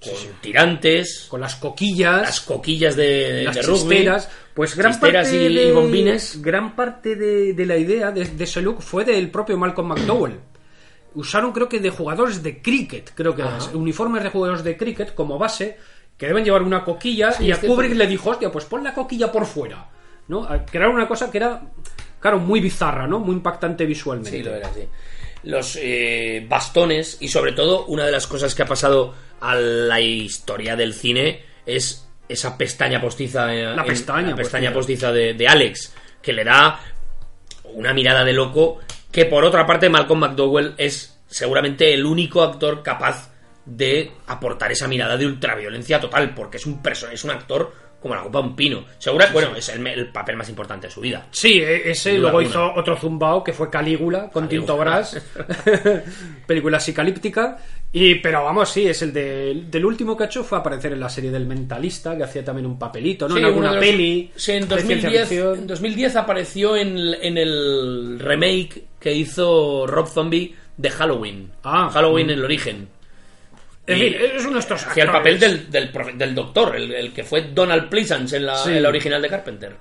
con tirantes, con las coquillas de rugby, pues gran parte y bombines. Gran parte de la idea de ese look fue del propio Malcolm McDowell. Usaron, creo que, de jugadores de cricket, creo que uniformes de jugadores de cricket como base, que deben llevar una coquilla, y a Kubrick le dijo, hostia, pues pon la coquilla por fuera, ¿no? Crearon una cosa que era, claro, muy bizarra, ¿no? Muy impactante visualmente. Sí, lo era, sí. Los bastones, y sobre todo, una de las cosas que ha pasado a la historia del cine es esa pestaña postiza. La pestaña postiza de Alex, que le da una mirada de loco, que por otra parte Malcolm McDowell es seguramente el único actor capaz de aportar esa mirada de ultraviolencia total, porque es un actor como la copa de un pino. Bueno, es el papel más importante de su vida. Sí, ese luego alguna. Hizo otro zumbao que fue Calígula, con Tinto Brass. Película apocalíptica. Pero vamos, sí, es el del último que ha hecho fue aparecer en la serie del Mentalista, que hacía también un papelito, ¿no? Sí, en alguna peli. Sí, en 2010 apareció en el remake que hizo Rob Zombie de Halloween. Halloween, el origen. Es uno de estos actores. Hacía el papel del doctor, el que fue Donald Pleasance en la original de Carpenter.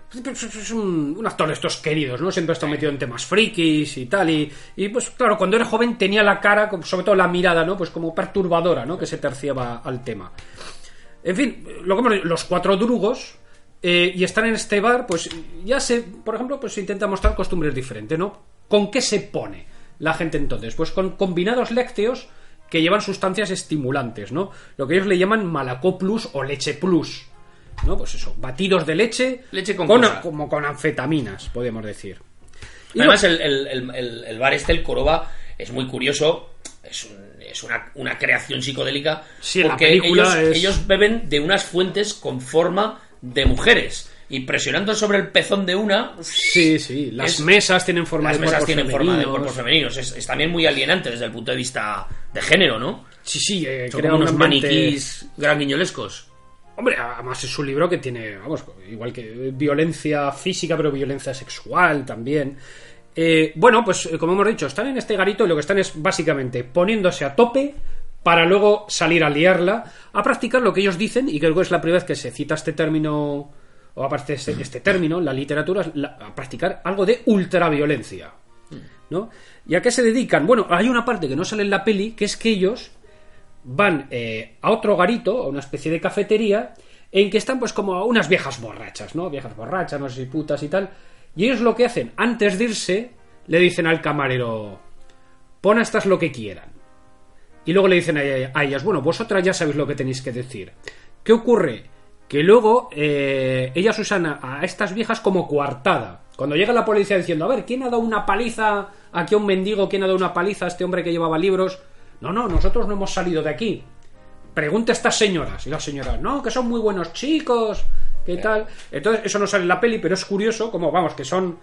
Es un actor de estos queridos, ¿no? Siempre ha estado metido en temas frikis y tal. Y pues claro, cuando era joven tenía la cara, sobre todo la mirada, ¿no? Pues como perturbadora, ¿no? Que se terciaba al tema. En fin, los cuatro drugos. Y están en este bar, pues ya se, por ejemplo, pues intenta mostrar costumbres diferentes, ¿no? ¿Con qué se pone la gente entonces? Pues con combinados lácteos que llevan sustancias estimulantes, ¿no? Lo que ellos le llaman malacó plus o leche plus, ¿no? Pues eso, batidos de leche como con anfetaminas, podemos decir. Y además el bar este, el Korova, es muy curioso, es una creación psicodélica, sí, porque ellos beben de unas fuentes con forma de mujeres, y presionando sobre el pezón de una... Sí, las mesas tienen forma de cuerpos femeninos. Es también muy alienante desde el punto de vista de género, ¿no? Sí, son como unos maniquís gran guiñolescos. Hombre, además es un libro que tiene, vamos, igual que violencia física, pero violencia sexual también. Bueno, pues como hemos dicho, están en este garito y lo que están es básicamente poniéndose a tope para luego salir a liarla, a practicar lo que ellos dicen, y creo que es la primera vez que se cita este término... o aparte este término, la literatura, a practicar algo de ultraviolencia, ¿no? ¿Y a qué se dedican? Bueno, hay una parte que no sale en la peli, que es que ellos van a otro garito, a una especie de cafetería, en que están pues como unas viejas borrachas, ¿no? Viejas borrachas, no sé si putas y tal. Y ellos lo que hacen, antes de irse, le dicen al camarero, pon a estas lo que quieran. Y luego le dicen a ellas, bueno, vosotras ya sabéis lo que tenéis que decir. ¿Qué ocurre? Que luego ellas usan a estas viejas como coartada. Cuando llega la policía diciendo, a ver, ¿quién ha dado una paliza aquí a un mendigo? ¿Quién ha dado una paliza a este hombre que llevaba libros? No, nosotros no hemos salido de aquí. Pregunta a estas señoras. Y las señoras, no, que son muy buenos chicos, ¿qué tal? Entonces, eso no sale en la peli, pero es curioso como, vamos, que son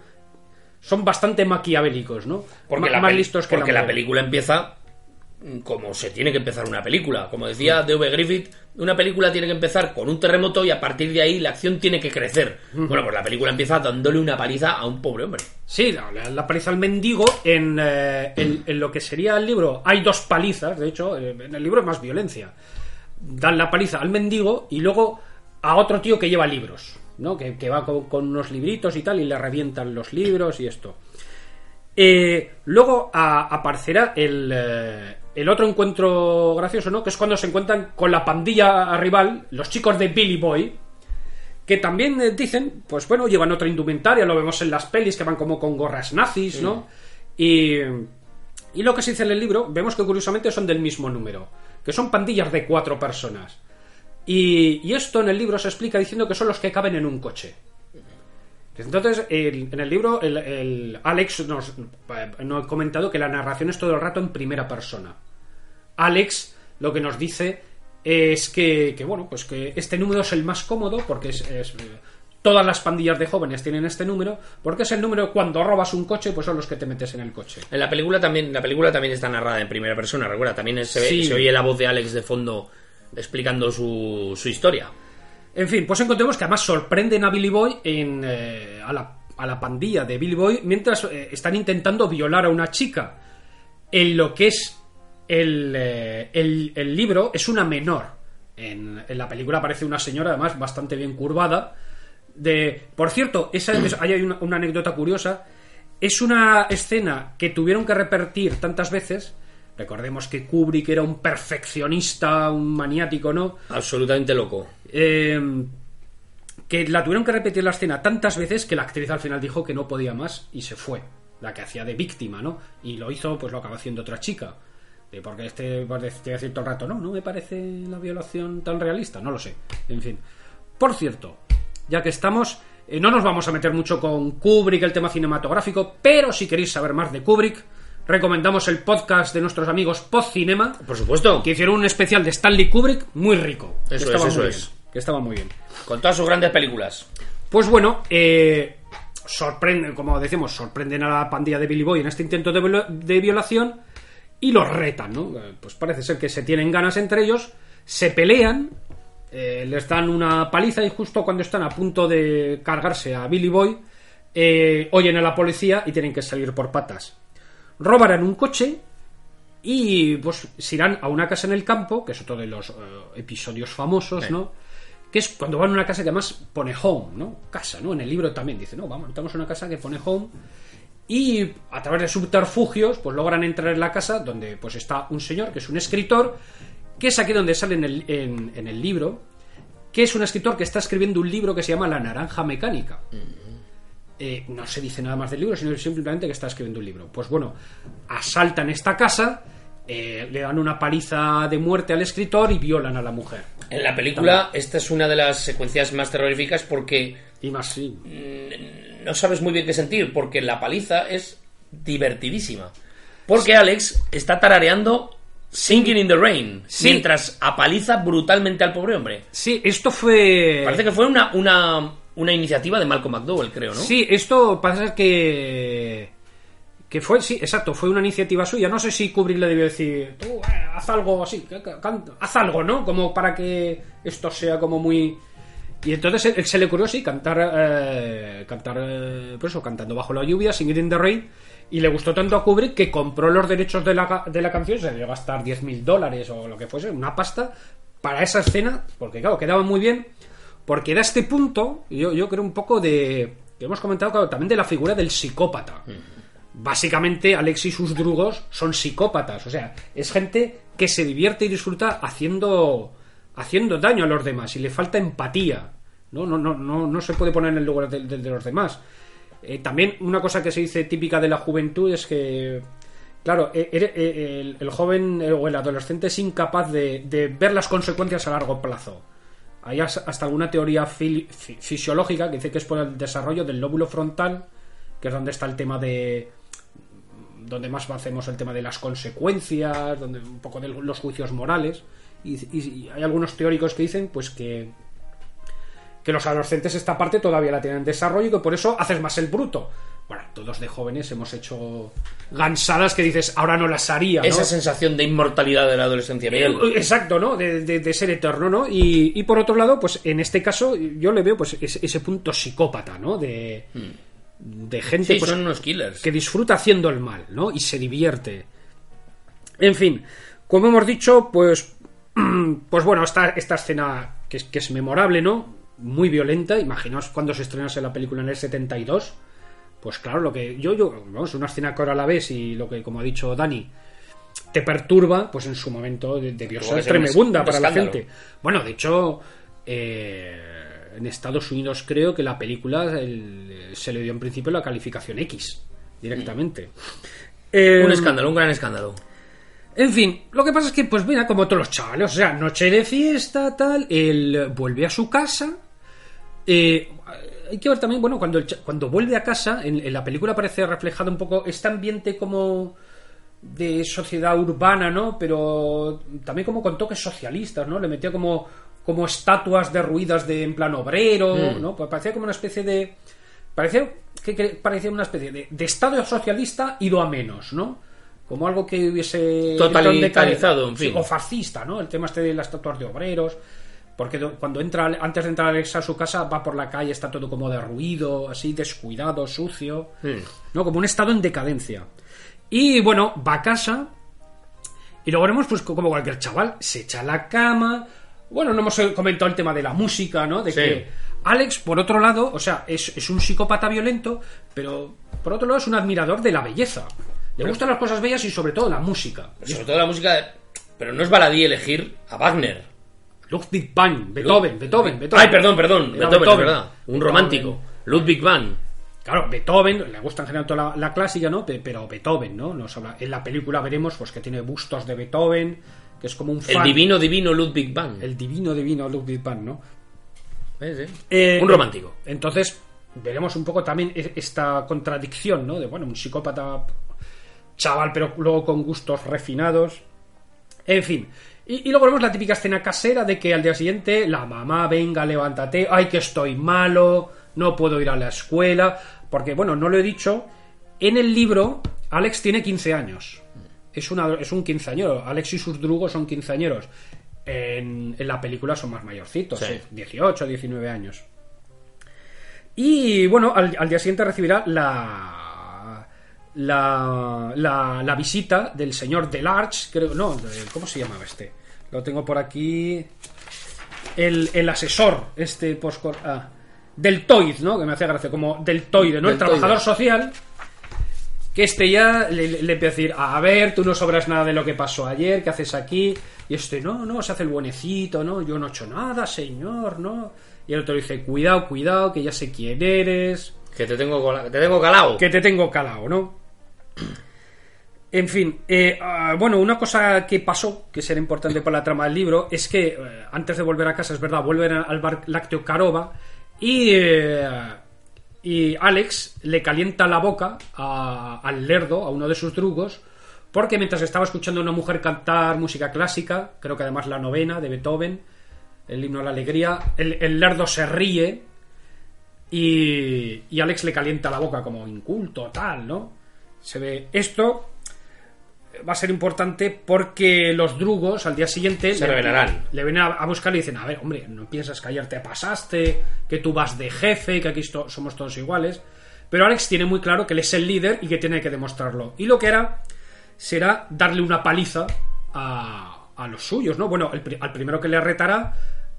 bastante maquiavélicos, ¿no? Porque más listos que la mujer. Porque la película empieza... como se tiene que empezar una película. Como decía D.V. Griffith, una película tiene que empezar con un terremoto y a partir de ahí la acción tiene que crecer. Bueno, pues la película empieza dándole una paliza a un pobre hombre. Sí, la paliza al mendigo. En lo que sería el libro hay dos palizas, de hecho. En el libro es más violencia. Dan la paliza al mendigo y luego a otro tío que lleva libros, ¿no? Que va con unos libritos y tal, y le revientan los libros y esto. Luego aparecerá el otro encuentro gracioso, ¿no? Que es cuando se encuentran con la pandilla rival, los chicos de Billy Boy, que también dicen, pues bueno, llevan otra indumentaria, lo vemos en las pelis, que van como con gorras nazis, ¿no? Sí. Y lo que se dice en el libro, vemos que curiosamente son del mismo número, que son pandillas de 4 personas. Y esto en el libro se explica diciendo que son los que caben en un coche. Entonces, en el libro, el Alex nos ha comentado que la narración es todo el rato en primera persona. Alex lo que nos dice es que bueno, pues que este número es el más cómodo porque es todas las pandillas de jóvenes tienen este número porque es el número cuando robas un coche, pues son los que te metes en el coche. En la película también está narrada en primera persona, recuerda, también se oye la voz de Alex de fondo explicando su historia. En fin, pues encontremos que además sorprenden a Billy Boy a la pandilla de Billy Boy mientras están intentando violar a una chica. En lo que es el libro es una menor. En la película aparece una señora además bastante bien curvada. Por cierto, ahí hay una anécdota curiosa. Es una escena que tuvieron que repetir tantas veces. Recordemos que Kubrick era un perfeccionista, un maniático, ¿no? Absolutamente loco. Que la tuvieron que repetir la escena tantas veces que la actriz al final dijo que no podía más y se fue. La que hacía de víctima, ¿no? Y lo hizo, pues lo acaba haciendo otra chica. Porque te voy a decir todo el rato, no me parece la violación tan realista, no lo sé. En fin. Por cierto, ya que estamos, no nos vamos a meter mucho con Kubrick, el tema cinematográfico, pero si queréis saber más de Kubrick, recomendamos el podcast de nuestros amigos PodCinema. Por supuesto. Que hicieron un especial de Stanley Kubrick muy rico. Que estaba muy bien. Con todas sus grandes películas. Pues bueno, sorprenden a la pandilla de Billy Boy en este intento de violación y los retan, ¿no? Pues parece ser que se tienen ganas entre ellos, se pelean, les dan una paliza y justo cuando están a punto de cargarse a Billy Boy, oyen a la policía y tienen que salir por patas. Robarán un coche y pues se irán a una casa en el campo, que es otro de los episodios famosos, sí, ¿no? Que es cuando van a una casa que además pone home, ¿no? Casa, ¿no? En el libro también dice, no, vamos, estamos en una casa que pone home y a través de subterfugios pues logran entrar en la casa donde pues está un señor que es un escritor, que es aquí donde sale en el libro, que es un escritor que está escribiendo un libro que se llama La Naranja Mecánica. No se dice nada más del libro, sino simplemente que está escribiendo un libro. Pues bueno, asaltan esta casa, le dan una paliza de muerte al escritor y violan a la mujer. En la película también. Esta es una de las secuencias más terroríficas porque no sabes muy bien qué sentir, porque la paliza es divertidísima, porque sí. Alex está tarareando Singing in the Rain, sí, mientras apaliza brutalmente al pobre hombre. Sí, esto fue... Parece que fue una iniciativa de Malcolm McDowell, creo, ¿no? Sí, esto pasa que fue, sí, exacto, fue una iniciativa suya. No sé si Kubrick le debió decir, tú, haz algo así, haz algo, ¿no? Como para que esto sea como muy... Y entonces él se le ocurrió, sí, cantando bajo la lluvia, Singing in the Rain, y le gustó tanto a Kubrick que compró los derechos de la canción, se le dio a gastar $10,000 o lo que fuese, una pasta, para esa escena, porque claro, quedaba muy bien, porque da este punto, yo creo un poco de... Hemos comentado, claro, también de la figura del psicópata. Básicamente Alex y sus drugos son psicópatas, o sea, es gente que se divierte y disfruta haciendo daño a los demás y le falta empatía, no se puede poner en el lugar de los demás. También una cosa que se dice típica de la juventud es que, claro, el joven o el adolescente es incapaz de ver las consecuencias a largo plazo. Hay hasta alguna teoría fisiológica que dice que es por el desarrollo del lóbulo frontal, que es donde está el tema de... donde más hacemos el tema de las consecuencias, donde un poco de los juicios morales. Y hay algunos teóricos que dicen pues que los adolescentes esta parte todavía la tienen en desarrollo y que por eso haces más el bruto. Bueno, todos de jóvenes hemos hecho gansadas que dices, ahora no las haría, ¿no? Esa sensación de inmortalidad de la adolescencia. Exacto, ¿no? De ser eterno, ¿no? Y por otro lado, pues en este caso yo le veo pues ese punto psicópata, ¿no? De gente, sí, pues, son unos killers, que disfruta haciendo el mal, ¿no? Y se divierte. En fin, como hemos dicho, pues bueno, esta escena que es memorable, ¿no? Muy violenta. Imaginaos cuando se estrenase la película en el 72. Pues claro, lo que vamos, una escena que ahora la ves y lo que, como ha dicho Dani, te perturba, pues en su momento debió ser tremebunda para la gente. Bueno, de hecho, en Estados Unidos creo que la película se le dio en principio la calificación X directamente. Un escándalo, un gran escándalo. En fin, lo que pasa es que, pues mira, como todos los chavales, o sea, noche de fiesta, tal, él vuelve a su casa. Hay que ver también, bueno, cuando vuelve a casa, en la película aparece reflejado un poco este ambiente como de sociedad urbana, ¿no? Pero también como con toques socialistas, ¿no? Le metía como estatuas derruidas de en plan obrero, ¿no? Pues parecía como una especie de... Parecía una especie de estado socialista ido a menos, ¿no? Como algo que hubiese... Totalitarizado, en fin. O fascista, ¿no? El tema este de las estatuas de obreros... Porque cuando entra, antes de entrar Alex a su casa, va por la calle, está todo como derruido, así, descuidado, sucio, ¿no? Como un estado en decadencia. Y bueno, va a casa y luego veremos, pues como cualquier chaval, se echa a la cama. Bueno, no hemos comentado el tema de la música, ¿no? De que Alex, por otro lado, o sea, es un psicópata violento, pero por otro lado es un admirador de la belleza. Le gustan las cosas bellas y sobre todo la música. Sobre todo la música, pero no es baladí elegir a Wagner. Ludwig van Beethoven. Ay, perdón. Beethoven, ¿verdad? Un romántico. Ludwig van. Claro, Beethoven, le gusta en general toda la clásica, ¿no? Pero Beethoven, ¿no? Nos habla. En la película veremos pues que tiene bustos de Beethoven, que es como un fan. El divino Ludwig van. El divino Ludwig van, ¿no? Un romántico. Entonces, veremos un poco también esta contradicción, ¿no? De, bueno, un psicópata chaval, pero luego con gustos refinados. En fin... Y luego vemos la típica escena casera de que al día siguiente la mamá, venga, levántate, ay, que estoy malo, no puedo ir a la escuela, porque, bueno, no lo he dicho, en el libro Alex tiene 15 años, es un quinceañero, Alex y sus drugos son quinceañeros, en la película son más mayorcitos, 18, 19 años. Y, bueno, al día siguiente recibirá la visita del señor Delarge, creo, no, ¿cómo se llamaba este? Lo tengo por aquí. El asesor, este postcor. Ah, Deltoid, ¿no? Que me hace gracia, como Deltoide, ¿no? Deltoide. El trabajador social. Que este ya le empieza a decir, a ver, tú no sobras nada de lo que pasó ayer, ¿qué haces aquí? Y este, no, se hace el buenecito, ¿no? Yo no he hecho nada, señor, ¿no? Y el otro dice, cuidado, que ya sé quién eres. Que te tengo calao. Que te tengo calao, ¿no? En fin, bueno, una cosa que pasó, que será importante para la trama del libro, es que antes de volver a casa, es verdad, vuelven al bar lácteo Korova y Alex le calienta la boca al lerdo, a uno de sus drugos, porque mientras estaba escuchando a una mujer cantar música clásica, creo que además la novena de Beethoven, el himno a la alegría, el lerdo se ríe y Alex le calienta la boca como inculto, tal, ¿no? Se ve esto va a ser importante porque los drugos al día siguiente se revelarán, le vienen a buscar y dicen, a ver, hombre, no piensas que ayer te pasaste, que tú vas de jefe, que aquí somos todos iguales, pero Alex tiene muy claro que él es el líder y que tiene que demostrarlo, y lo que hará será darle una paliza a los suyos, ¿no? Bueno, al primero que le retará,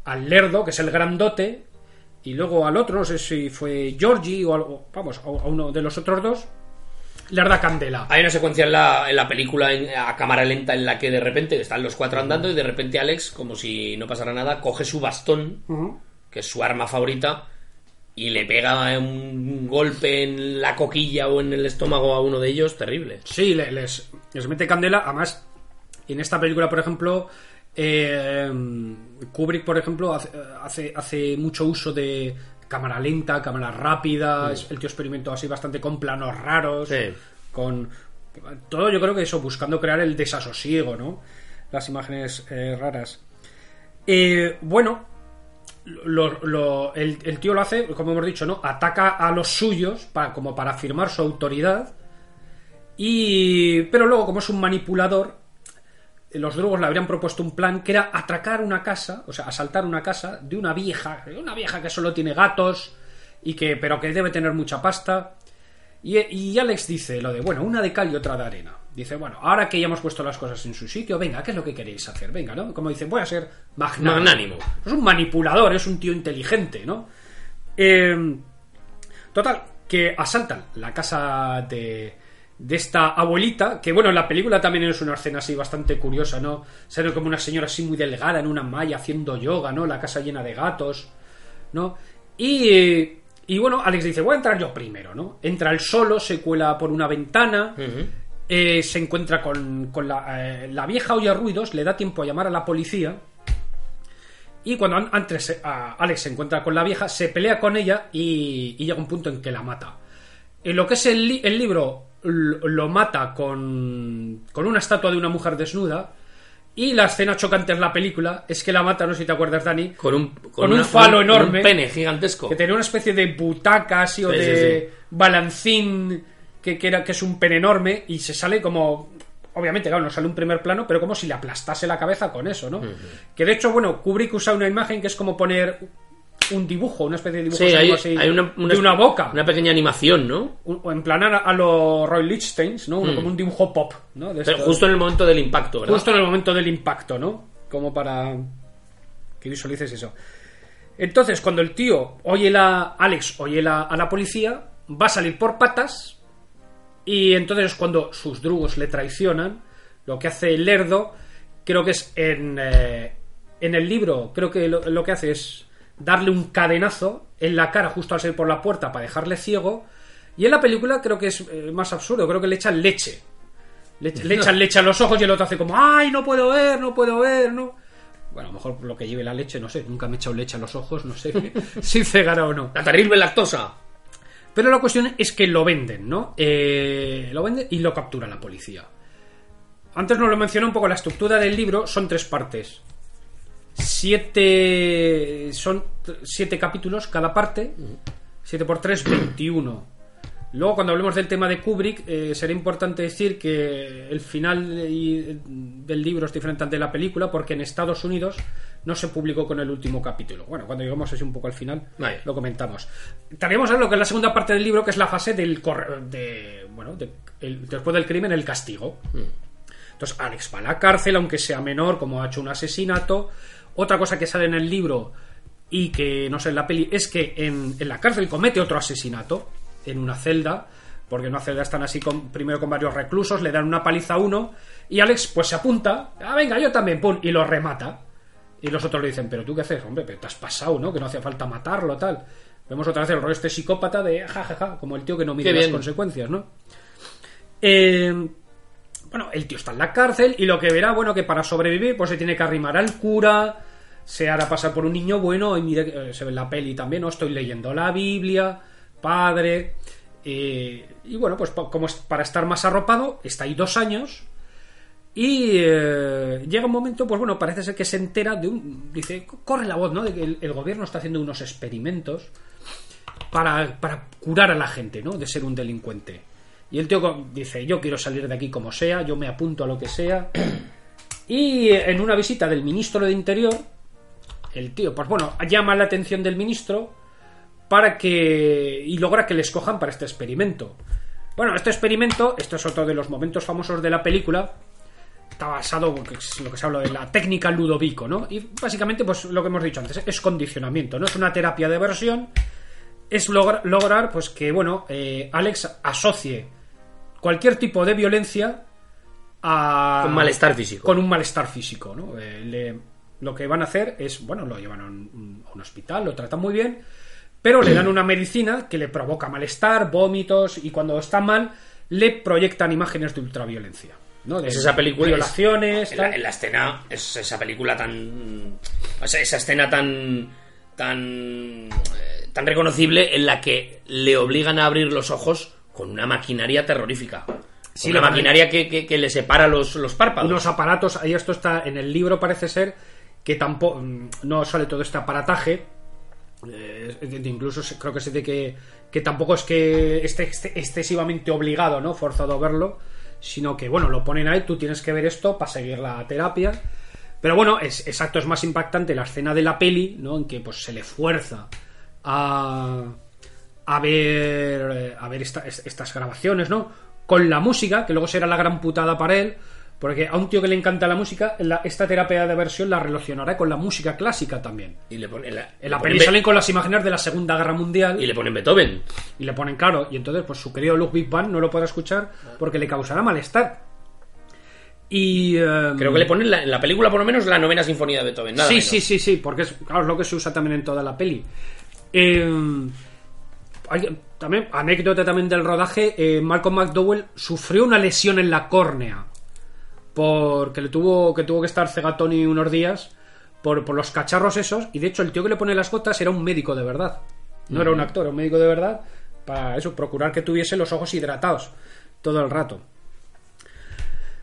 al lerdo, que es el grandote, y luego al otro, no sé si fue Georgie o algo, vamos, a uno de los otros dos le da candela. Hay una secuencia en la película a cámara lenta en la que de repente están los cuatro andando y de repente Alex, como si no pasara nada, coge su bastón, que es su arma favorita, y le pega un golpe en la coquilla o en el estómago a uno de ellos, terrible. Sí, les mete candela. Además, en esta película, por ejemplo, Kubrick, por ejemplo, hace mucho uso de cámara lenta, cámara rápida, el tío experimentó así bastante con planos raros, con todo, yo creo que eso, buscando crear el desasosiego, ¿no? Las imágenes raras. Bueno, el tío lo hace, como hemos dicho, ¿no? Ataca a los suyos como para afirmar su autoridad, pero luego, como es un manipulador, los drugos le habrían propuesto un plan que era atracar una casa, o sea, asaltar una casa de una vieja que solo tiene gatos pero que debe tener mucha pasta, y Alex dice lo de, bueno, una de cal y otra de arena. Dice, bueno, ahora que ya hemos puesto las cosas en su sitio, venga, ¿qué es lo que queréis hacer? Venga, ¿no? Como dice, voy a ser magnánimo. Es un manipulador, es un tío inteligente, ¿no? Total, que asaltan la casa de esta abuelita, que bueno, en la película también es una escena así bastante curiosa, ¿no? Sale como una señora así muy delgada en una malla haciendo yoga, ¿no? La casa llena de gatos, ¿no? Y bueno, Alex dice, voy a entrar yo primero, ¿no? Entra él solo, se cuela por una ventana, se encuentra con la vieja, oye ruidos, le da tiempo a llamar a la policía, y cuando antes Alex se encuentra con la vieja, se pelea con ella y llega un punto en que la mata. En lo que es el libro lo mata con una estatua de una mujer desnuda. Y la escena chocante en la película es que la mata, no sé si te acuerdas, Dani, con un falo enorme, un pene gigantesco, que tenía una especie de butaca así, o de balancín, que es un pene enorme, y se sale como... Obviamente, claro, no sale un primer plano, pero como si le aplastase la cabeza con eso, ¿no? Uh-huh. Que de hecho, bueno, Kubrick usa una imagen que es como poner un dibujo, una especie de dibujo, sí, hay de una boca. Una pequeña animación, ¿no? En plan a los Roy Lichtensteins, ¿no? Como un dibujo pop, ¿no? De pero justo en el momento del impacto, ¿verdad? Justo en el momento del impacto, ¿no? Como para que visualices eso. Entonces, cuando el tío oye a la policía, va a salir por patas. Y entonces cuando sus drugos le traicionan, lo que hace Lerdo, creo que es en el libro, creo que lo que hace es darle un cadenazo en la cara justo al salir por la puerta para dejarle ciego. Y en la película creo que es más absurdo, creo que le echan leche. Le echan leche a los ojos y el otro hace como, ¡ay, no puedo ver! No. Bueno, a lo mejor lo que lleve la leche, no sé, nunca me he echado leche a los ojos, no sé si cegará o no. ¡La terrible lactosa! Pero la cuestión es que lo venden, ¿no? Lo venden y lo captura la policía. Antes nos lo mencioné un poco, la estructura del libro son 3 partes. 7 capítulos cada parte. 7 por 3, 21. Luego, cuando hablemos del tema de Kubrick, será importante decir que el final del libro es diferente al de la película, porque en Estados Unidos no se publicó con el último capítulo. Bueno, cuando llegamos así un poco al final, vale, lo comentamos. Tenemos lo que es la segunda parte del libro, que es la fase después del crimen, el castigo. Entonces, Alex va a la cárcel, aunque sea menor, como ha hecho un asesinato. Otra cosa que sale en el libro y que no sé en la peli es que en la cárcel comete otro asesinato en una celda, porque en una celda están así primero con varios reclusos, le dan una paliza a uno y Alex pues se apunta, venga, yo también, pum, y lo remata. Y los otros le dicen, pero tú qué haces, hombre, pero te has pasado, ¿no? Que no hacía falta matarlo, tal. Vemos otra vez el rollo este psicópata de jajaja, como el tío que no mide las consecuencias, ¿no? Bueno, el tío está en la cárcel y lo que verá, bueno, que para sobrevivir pues se tiene que arrimar al cura, se hará pasar por un niño bueno, y mire, se ve en la peli también, ¿no? Estoy leyendo la Biblia, padre. Y bueno, pues como es para estar más arropado, está ahí 2 años. Y llega un momento, pues bueno, parece ser que se entera de un... Dice, corre la voz, ¿no? De que el gobierno está haciendo unos experimentos para curar a la gente, ¿no? De ser un delincuente. Y el tío dice, yo quiero salir de aquí como sea, yo me apunto a lo que sea. Y en una visita del ministro de Interior, el tío, pues bueno, llama la atención del ministro y logra que les cojan para este experimento. Bueno, este experimento, esto es otro de los momentos famosos de la película, está basado en lo que se habla de la técnica Ludovico, ¿no? Y básicamente, pues lo que hemos dicho antes, es condicionamiento, ¿no? Es una terapia de aversión, es lograr, pues que, bueno, Alex asocie cualquier tipo de violencia con malestar físico. Con un malestar físico, ¿no? Lo que van a hacer es, bueno, lo llevan a un hospital, lo tratan muy bien, pero le dan una medicina que le provoca malestar, vómitos, y cuando está mal, le proyectan imágenes de ultraviolencia, ¿no? De esa película, violaciones, la escena, es esa película tan, o sea, esa escena tan reconocible en la que le obligan a abrir los ojos con una maquinaria terrorífica, sí, una maquinaria que le separa los párpados, unos aparatos. Ahí esto está en el libro, parece ser que tampoco no sale todo este aparataje. Incluso creo que se dice que tampoco es que esté excesivamente obligado, ¿no? Forzado a verlo, sino que, bueno, lo ponen ahí, tú tienes que ver esto para seguir la terapia. Pero bueno, es más impactante la escena de la peli, ¿no? En que pues se le fuerza a ver estas grabaciones, ¿no? Con la música, que luego será la gran putada para él, porque a un tío que le encanta la música, esta terapia de aversión la relacionará con la música clásica también. Y le ponen la peli salen con las imágenes de la Segunda Guerra Mundial. Y le ponen Beethoven. Y le ponen, claro. Y entonces, pues su querido Ludwig van no lo podrá escuchar porque le causará malestar. Y creo que le ponen en la película, por lo menos, la Novena Sinfonía de Beethoven. Nada sí, menos. sí, porque es, claro, es lo que se usa también en toda la peli. También anécdota también del rodaje. Malcolm McDowell sufrió una lesión en la córnea, porque tuvo que estar cegatón y unos días por los cacharros esos. Y de hecho el tío que le pone las gotas era un médico de verdad, no era un actor, era un médico de verdad, para eso, procurar que tuviese los ojos hidratados. todo el rato.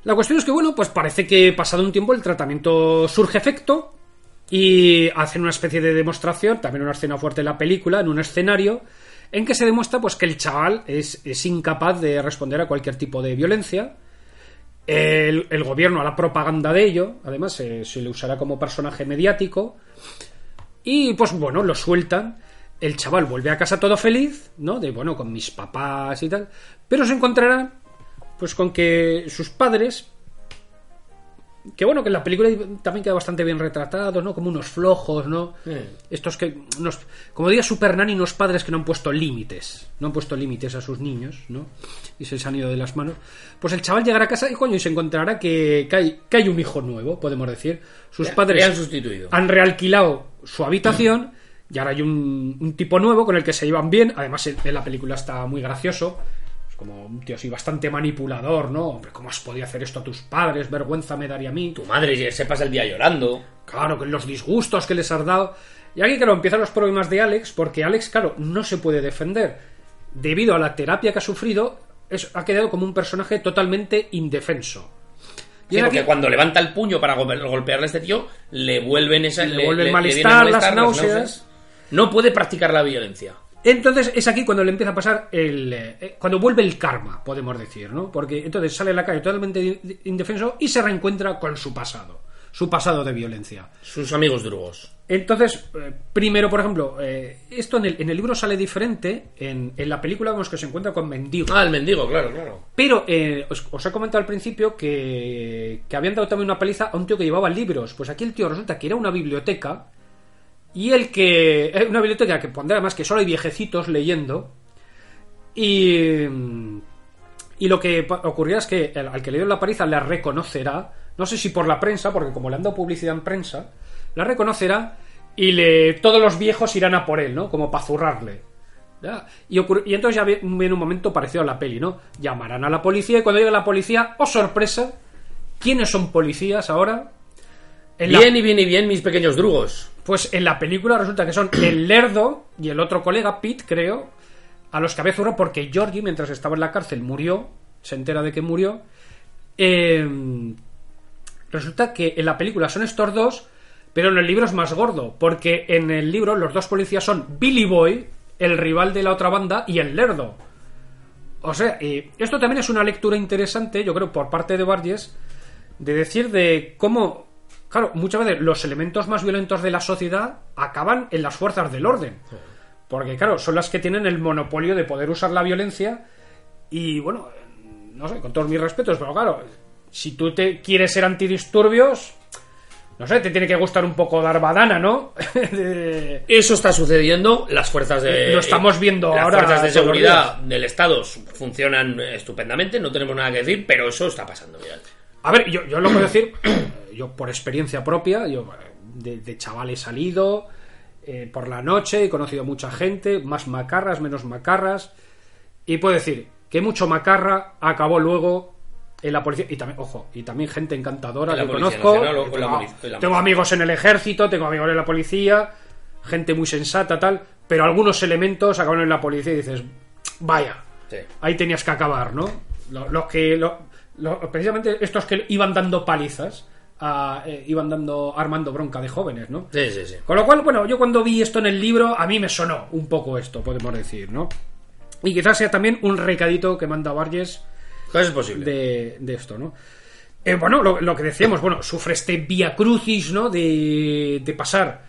La cuestión es que, bueno, pues parece que pasado un tiempo el tratamiento surge efecto y hacen una especie de demostración, también una escena fuerte de la película, en un escenario en que se demuestra pues que el chaval es incapaz de responder a cualquier tipo de violencia. El gobierno a la propaganda de ello, además se le usará como personaje mediático, y pues bueno, lo sueltan. El chaval vuelve a casa todo feliz, ¿no? De bueno, con mis papás y tal, pero se encontrará pues con que sus padres, que bueno, que en la película también queda bastante bien retratado, ¿no? Como unos flojos, ¿no? Estos que nos, como diría Super Nanny, unos padres que no han puesto límites a sus niños, ¿no? Y se les han ido de las manos. Pues el chaval llegará a casa y coño, y se encontrará que hay un hijo nuevo, podemos decir. Sus padres le han sustituido, han realquilado su habitación. Y ahora hay un tipo nuevo con el que se llevan bien. Además, en la película está muy gracioso. Es como un tío así bastante manipulador, ¿no? Hombre, ¿cómo has podido hacer esto a tus padres? Vergüenza me daría a mí. Tu madre se pasa el día llorando. Claro, con los disgustos que les has dado. Y aquí, claro, empiezan los problemas de Alex, porque Alex, claro, no se puede defender. Debido a la terapia que ha sufrido, ha quedado como un personaje totalmente indefenso. Sí, porque aquí, cuando levanta el puño para golpearle a este tío, le vuelven malestar, las náuseas. No puede practicar la violencia. Entonces es aquí cuando le empieza a pasar cuando vuelve el karma, podemos decir, ¿no? Porque entonces sale a la calle totalmente indefenso y se reencuentra con su pasado de violencia. Sus amigos drogos. Entonces, primero, por ejemplo, esto en el libro sale diferente. En la película vemos que se encuentra con mendigo. Ah, el mendigo, claro. Pero os he comentado al principio que habían dado también una paliza a un tío que llevaba libros. Pues aquí el tío resulta que era una biblioteca. Y el que... es una biblioteca que pondrá más que solo hay viejecitos leyendo. Y lo que ocurrirá es que al que le dio la paliza la reconocerá. No sé si por la prensa, porque como le han dado publicidad en prensa, la reconocerá y todos los viejos irán a por él, ¿no? Como para zurrarle. Y entonces ya viene un momento parecido a la peli, ¿no? Llamarán a la policía y cuando llegue la policía, ¡oh sorpresa! ¿Quiénes son policías ahora? Bien, mis pequeños drugos. Pues en la película resulta que son el Lerdo y el otro colega, Pete, creo, a los que había zurrado porque Georgie, mientras estaba en la cárcel, murió. Se entera de que murió. Resulta que en la película son estos dos, pero en el libro es más gordo, porque en el libro los dos policías son Billy Boy, el rival de la otra banda, y el Lerdo. O sea, esto también es una lectura interesante, yo creo, por parte de Burgess, de decir de cómo... Claro, muchas veces los elementos más violentos de la sociedad acaban en las fuerzas del orden. Porque, claro, son las que tienen el monopolio de poder usar la violencia. Y, bueno, no sé, con todos mis respetos, pero claro, si tú te quieres ser antidisturbios, no sé, te tiene que gustar un poco dar badana, ¿no? Eso está sucediendo. Las fuerzas de... Lo estamos viendo las ahora. Las fuerzas de seguridad del Estado funcionan estupendamente, no tenemos nada que decir, pero eso está pasando, mirad. A ver, yo lo puedo decir... Yo por experiencia propia, yo de chaval he salido por la noche, he conocido mucha gente, más macarras, menos macarras, y puedo decir que mucho macarra acabó luego en la policía, y también, ojo, y también gente encantadora que conozco, tengo amigos en el ejército, tengo amigos en la policía, gente muy sensata, tal, pero algunos elementos acabaron en la policía y dices, vaya, sí, ahí tenías que acabar, ¿no? Precisamente estos que iban dando palizas, armando bronca de jóvenes, ¿no? Sí. Con lo cual, bueno, yo cuando vi esto en el libro, a mí me sonó un poco esto, podemos decir, ¿no? Y quizás sea también un recadito que manda Burgess. Es posible. De esto, ¿no? Bueno, lo que decíamos, bueno, sufre este vía crucis, ¿no? De pasar.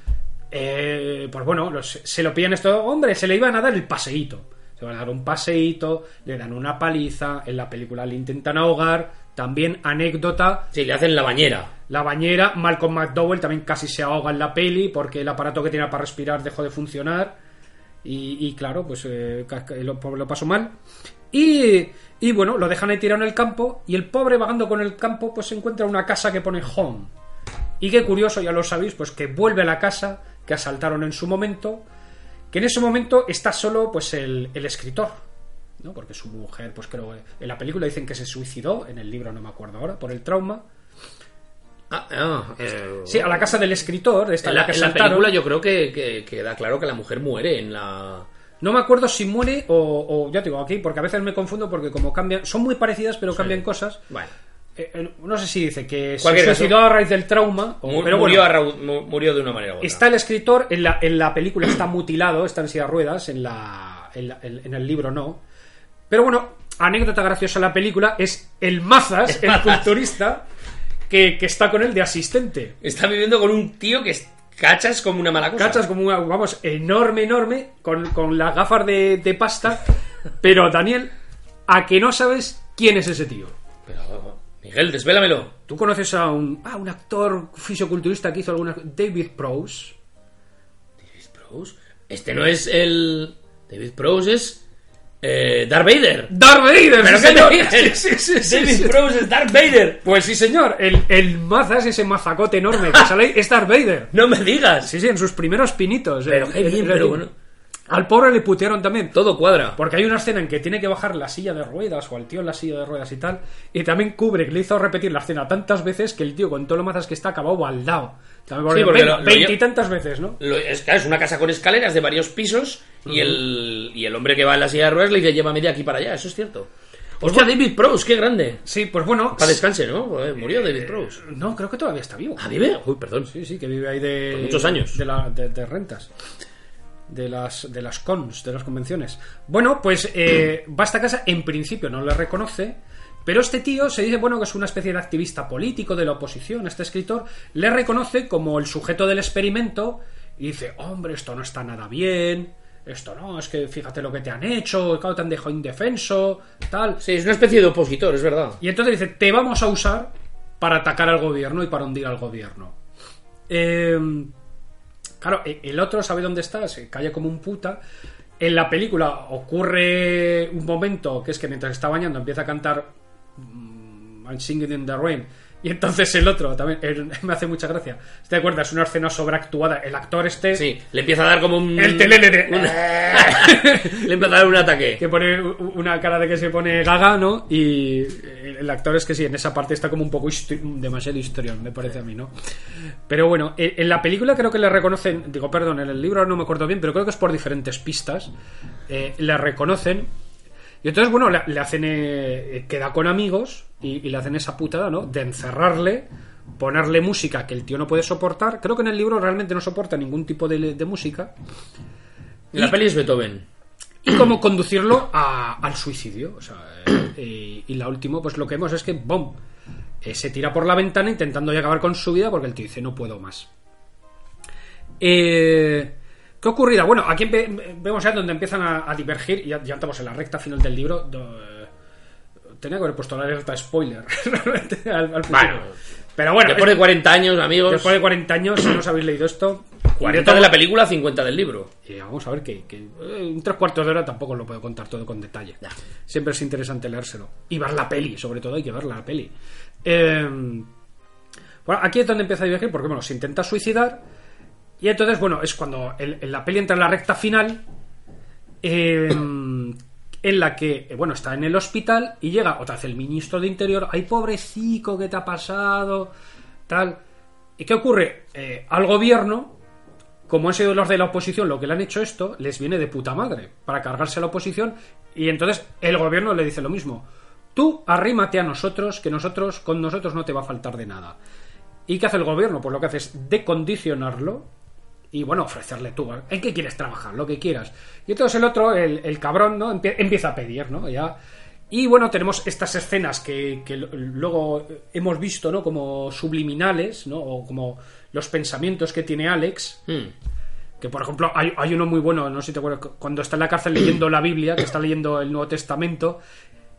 Pues bueno, se lo pillan esto, hombre, se le iban a dar el paseíto. Se van a dar un paseíto, le dan una paliza, en la película le intentan ahogar. También anécdota... Sí, le hacen la bañera. La bañera, Malcolm McDowell también casi se ahoga en la peli porque el aparato que tenía para respirar dejó de funcionar y claro, pues lo pasó mal. Y bueno, lo dejan ahí tirado en el campo y el pobre vagando con el campo pues se encuentra una casa que pone home. Y qué curioso, ya lo sabéis, pues que vuelve a la casa que asaltaron en su momento, que en ese momento está solo pues el escritor. ¿No? Porque su mujer, pues creo en la película dicen que se suicidó, en el libro no me acuerdo ahora, por el trauma. Sí, a la casa del escritor. En la película yo creo que da claro que la mujer muere en la No me acuerdo si muere o ya te digo aquí, porque a veces me confundo porque como cambian, son muy parecidas pero cambian cosas. Bueno. No sé si dice que se suicidó a raíz del trauma o pero murió, bueno, murió de una manera u otra. Está el escritor en la película, está mutilado, está en silla de ruedas, en el libro no. Pero bueno, anécdota graciosa de la película es el Mazas, el culturista que está con él de asistente. Está viviendo con un tío que es cachas como una mala cosa. Cachas como una, vamos, enorme, con las gafas de pasta. Pero Daniel, ¿a que no sabes quién es ese tío? Pero Miguel, desvélamelo. ¿Tú conoces a un actor fisioculturista que hizo algunas... David Prowse? ¿David Prowse? Este no es el... David Prowse es... Darth Vader. ¡Darth Vader! ¿Pero sí, señor? Sí, David Prowse es Darth Vader. Pues sí, señor. El mazas, ese mazacote enorme que sale ahí, es Darth Vader. ¡No me digas! Sí, en sus primeros pinitos. Pero qué bien, pero bueno... Al pobre le putearon también. Todo cuadra. Porque hay una escena en que tiene que bajar la silla de ruedas o al tío en la silla de ruedas y tal. Y también Kubrick le hizo repetir la escena tantas veces que el tío con todo lo mazas que está acabado baldao. Sí, veintitantas veces, ¿no? Es una casa con escaleras de varios pisos y el hombre que va en la silla de ruedas le dice llévame de aquí para allá. Eso es cierto. Hostia, David Prowse, qué grande. Sí, pues bueno. Para descanse, ¿no? Murió David Prowse. No, creo que todavía está vivo. ¿Ah, vive? Uy, perdón. Sí, que vive ahí de... Por muchos años. De rentas. De las convenciones. Bueno, pues va a esta casa, en principio no le reconoce, pero este tío se dice, bueno, que es una especie de activista político de la oposición, este escritor le reconoce como el sujeto del experimento y dice, hombre, esto no está nada bien, esto no, es que fíjate lo que te han hecho, claro, te han dejado indefenso, tal. Sí, es una especie de opositor, es verdad. Y entonces dice, te vamos a usar para atacar al gobierno y para hundir al gobierno. Claro, el otro sabe dónde está, se calla como un puta. En la película ocurre un momento que es que mientras está bañando empieza a cantar I'm Singing in the Rain. Y entonces el otro también, me hace mucha gracia. ¿Te acuerdas? Una escena sobreactuada. El actor este... Sí, le empieza a dar como un... El telele de... Le empieza a dar un ataque. Que pone una cara de que se pone gaga, ¿no? Y el actor es que sí, en esa parte está como un poco demasiado historión, me parece a mí, ¿no? Pero bueno, en la película creo que le reconocen... Digo, perdón, en el libro no me acuerdo bien, pero creo que es por diferentes pistas. Le reconocen. Y entonces, bueno, le hacen... queda con amigos... Y le hacen esa putada, ¿no? De encerrarle, ponerle música que el tío no puede soportar. Creo que en el libro realmente no soporta ningún tipo de música. La peli es Beethoven. Y como conducirlo al suicidio. O sea, y la última, pues lo que vemos es que ¡bom! Se tira por la ventana intentando ya acabar con su vida porque el tío dice, no puedo más. ¿Qué ocurrirá? Bueno, aquí vemos ya donde empiezan a divergir. Ya estamos en la recta final del libro. Tenía que haber puesto la alerta spoiler realmente al principio. Bueno, pero bueno, después de 40 años, amigos. Después de 40 años, si no os habéis leído esto. 40 de la película, 50 del libro. Y vamos a ver que un 3/4 de hora tampoco lo puedo contar todo con detalle. Ya. Siempre es interesante leérselo. Y ver la peli, sobre todo hay que ver la peli. Bueno, aquí es donde empieza a divergir, porque bueno, se intenta suicidar. Y entonces, bueno, es cuando en la peli entra en la recta final. En la que, bueno, está en el hospital y llega otra vez el ministro de Interior. ¡Ay, pobrecico, qué te ha pasado! Tal. ¿Y qué ocurre? Al gobierno, como han sido los de la oposición lo que le han hecho esto, les viene de puta madre para cargarse a la oposición. Y entonces el gobierno le dice lo mismo. Tú arrímate a nosotros, que nosotros con nosotros no te va a faltar de nada. ¿Y qué hace el gobierno? Pues lo que hace es decondicionarlo. Y bueno, ofrecerle tú, ¿en qué quieres trabajar? Lo que quieras. Y entonces el otro, el cabrón, ¿no? Empieza a pedir, ¿no? Ya. Y bueno, tenemos estas escenas que luego hemos visto, ¿no? Como subliminales, ¿no? O como los pensamientos que tiene Alex. Que por ejemplo, hay uno muy bueno, no sé si te acuerdas, cuando está en la cárcel leyendo la Biblia, que está leyendo el Nuevo Testamento,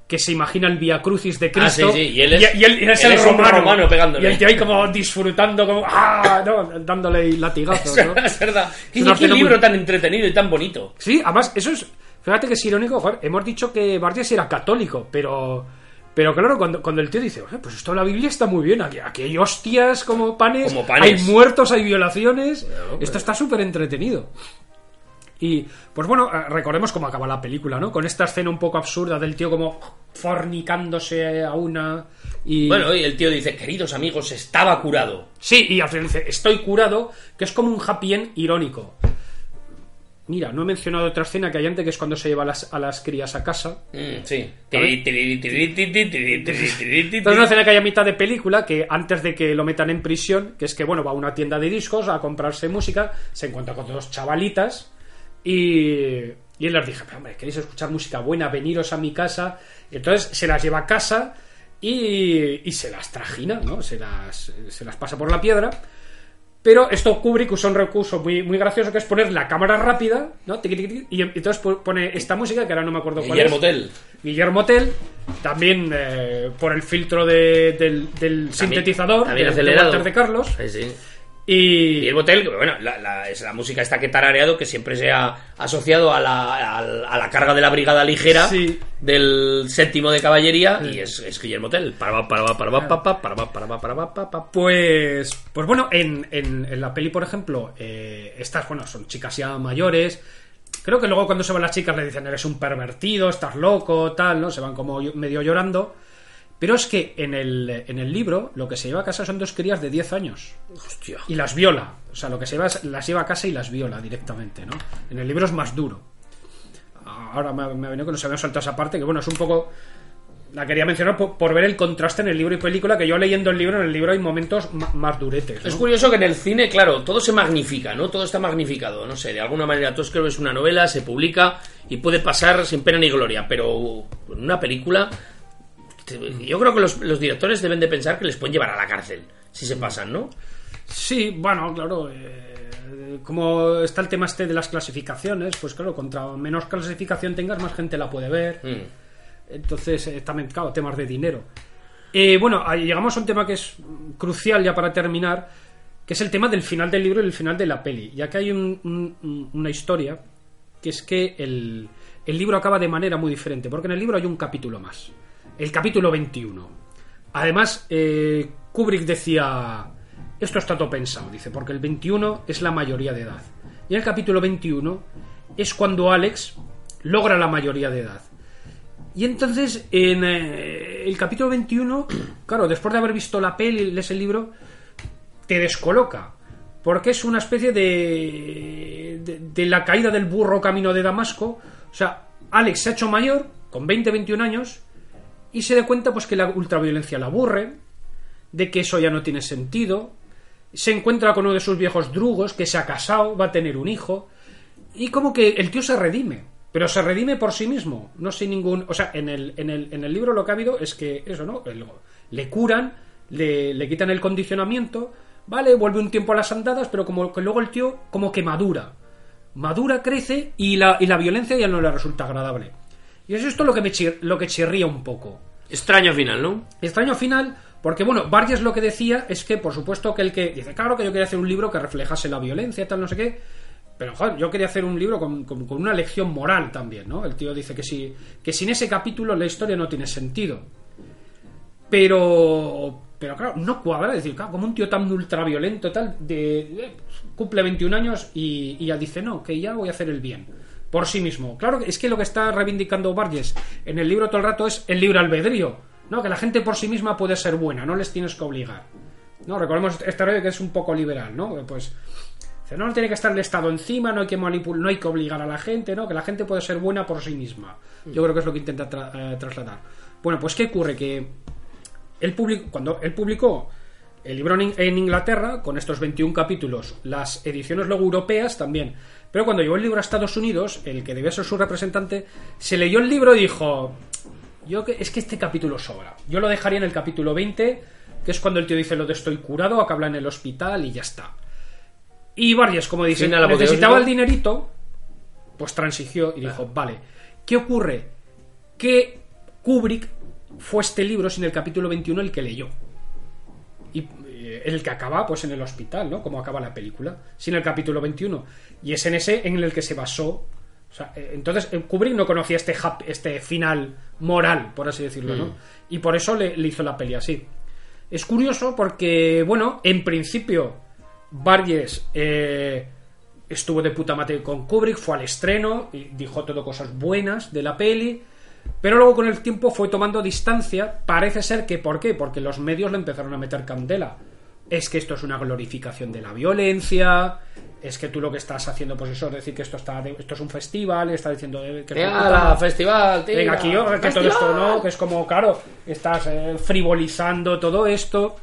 que se imagina el Vía Crucis de Cristo. Sí. Y él es el romano pegándole. Y el tío ahí como disfrutando, como no, dándole latigazos, ¿no? Es verdad. ¿Qué libro tan entretenido y tan bonito? Sí, además, eso es... Fíjate que es irónico, joder, hemos dicho que Burgess era católico, pero claro, cuando el tío dice, pues esto de la Biblia está muy bien, aquí hay hostias como panes, hay muertos, hay violaciones, pero... esto está súper entretenido. Y, pues bueno, recordemos cómo acaba la película, ¿no? Con esta escena un poco absurda del tío como fornicándose a una y... Bueno, y el tío dice, queridos amigos, estaba curado. Sí, y al final dice, estoy curado, que es como un happy end irónico. Mira, no he mencionado otra escena que hay antes, que es cuando se lleva a las crías a casa. Sí. Es una escena que hay a mitad de película, que antes de que lo metan en prisión, que es que, bueno, va a una tienda de discos a comprarse música, se encuentra con dos chavalitas y él les dice, pero hombre, ¿queréis escuchar música buena? Veniros a mi casa. Entonces se las lleva a casa y se las trajina, ¿no? Se las pasa por la piedra. Pero esto Kubrick usa un recurso muy, muy gracioso, que es poner la cámara rápida, ¿no? Y entonces pone esta música, que ahora no me acuerdo cuál es. Guillermo Tell. También por el filtro del sintetizador. También acelerado. De Carlos. Sí. Y Guillermo Tell, que bueno, es la música esta que tarareado, que siempre se ha asociado a la carga de la brigada ligera, sí, del séptimo de caballería, sí. Y es Guillermo Tell. Pues bueno, en la peli, por ejemplo, estas, bueno, son chicas ya mayores. Creo que luego cuando se van las chicas le dicen, eres un pervertido, estás loco, tal, ¿no? Se van como medio llorando. Pero es que en el libro lo que se lleva a casa son dos crías de 10 años. Hostia. Y las viola. O sea, lo que se lleva las lleva a casa y las viola directamente, ¿no? En el libro es más duro. Ahora me ha venido que nos habíamos saltado esa parte, que bueno, es un poco... La quería mencionar por ver el contraste en el libro y película, que yo leyendo en el libro hay momentos más duretes, ¿no? Es curioso que en el cine, claro, todo se magnifica, ¿no? Todo está magnificado, no sé, de alguna manera tú escribes una novela, se publica y puede pasar sin pena ni gloria, pero en una película... Yo creo que los directores deben de pensar que les pueden llevar a la cárcel si se pasan, ¿no? Sí, bueno, claro, como está el tema este de las clasificaciones, pues claro, contra menos clasificación tengas, más gente la puede ver. Entonces, también, claro, temas de dinero. Bueno, llegamos a un tema que es crucial ya para terminar, que es el tema del final del libro y el final de la peli, ya que hay una historia, que es que el libro acaba de manera muy diferente, porque en el libro hay un capítulo más. El capítulo 21. Además, Kubrick decía, esto está todo pensado, dice, porque el 21 es la mayoría de edad. Y en el capítulo 21 es cuando Alex logra la mayoría de edad. Y entonces, en el capítulo 21, claro, después de haber visto la peli, lees el libro, te descoloca. Porque es una especie de la caída del burro camino de Damasco. O sea, Alex se ha hecho mayor, con 20, 21 años... Y se da cuenta, pues, que la ultraviolencia la aburre, de que eso ya no tiene sentido. Se encuentra con uno de sus viejos drugos que se ha casado, va a tener un hijo. Y como que el tío se redime, pero se redime por sí mismo. No sin ningún... O sea, en el libro lo que ha habido es que eso, ¿no? Le curan, le quitan el condicionamiento, ¿vale? Vuelve un tiempo a las andadas, pero como que luego el tío como que madura, crece y la violencia ya no le resulta agradable. Y es esto lo que chirría un poco. Extraño final, ¿no? Extraño final, porque bueno, Burgess lo que decía es que, por supuesto, que el que... Dice, claro que yo quería hacer un libro que reflejase la violencia, tal, no sé qué. Pero, joder, yo quería hacer un libro con una lección moral también, ¿no? El tío dice que sin ese capítulo la historia no tiene sentido. Pero claro, no cuadra. Es decir, claro, como un tío tan ultraviolento, tal, cumple 21 años y ya dice, no, que ya voy a hacer el bien. Por sí mismo. Claro, es que lo que está reivindicando Burgess en el libro todo el rato es el libre albedrío, ¿no? Que la gente por sí misma puede ser buena, no les tienes que obligar. No, recordemos este rollo que es un poco liberal, ¿no? Pues no tiene que estar el Estado encima, no hay que manipular, no hay que obligar a la gente, ¿no? Que la gente puede ser buena por sí misma. Yo creo que es lo que intenta trasladar. Bueno, pues ¿qué ocurre? Que cuando él publicó el libro en Inglaterra, con estos 21 capítulos, las ediciones luego europeas también. Pero cuando llegó el libro a Estados Unidos, el que debía ser su representante, se leyó el libro y dijo, es que este capítulo sobra. Yo lo dejaría en el capítulo 20, que es cuando el tío dice lo de estoy curado, acaba en el hospital y ya está. Y Burgess, como dice, necesitaba el dinerito, pues transigió y dijo, vale, ¿qué ocurre? Que Kubrick fue este libro sin el capítulo 21 el que leyó. Y el que acaba, pues, en el hospital, ¿no? Como acaba la película, sin el capítulo 21. Y es en ese en el que se basó. O sea, entonces Kubrick no conocía este final moral, por así decirlo, ¿no? Y por eso le hizo la peli así. Es curioso porque, bueno, en principio Burgess estuvo de puta madre con Kubrick, fue al estreno y dijo todo cosas buenas de la peli. Pero luego con el tiempo fue tomando distancia. Parece ser que, ¿por qué? Porque los medios le empezaron a meter candela. Es que esto es una glorificación de la violencia, es que tú lo que estás haciendo, pues eso es decir que esto es un festival, está diciendo que ¡ala, festival, tío! Venga, aquí, que festival. Todo esto no, que es como, claro, estás frivolizando todo esto.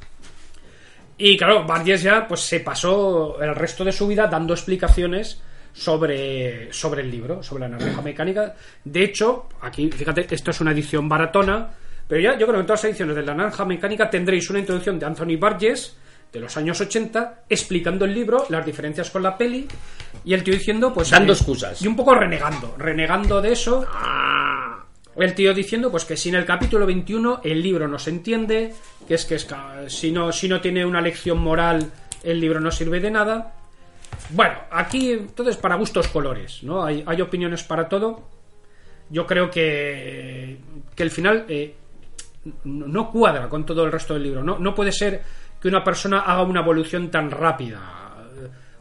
Y claro, Burgess ya pues se pasó el resto de su vida dando explicaciones sobre el libro, sobre La Naranja Mecánica. De hecho, aquí, fíjate, esto es una edición baratona, pero ya yo creo que en todas las ediciones de La Naranja Mecánica tendréis una introducción de Anthony Burgess de los años 80 explicando el libro, las diferencias con la peli, y el tío diciendo, pues dando excusas y un poco renegando de eso. El tío diciendo pues que sin el capítulo 21 el libro no se entiende, que es si no tiene una lección moral el libro no sirve de nada. Bueno, aquí entonces para gustos colores, ¿no? Hay opiniones para todo. Yo creo que el final no cuadra con todo el resto del libro. No puede ser que una persona haga una evolución tan rápida,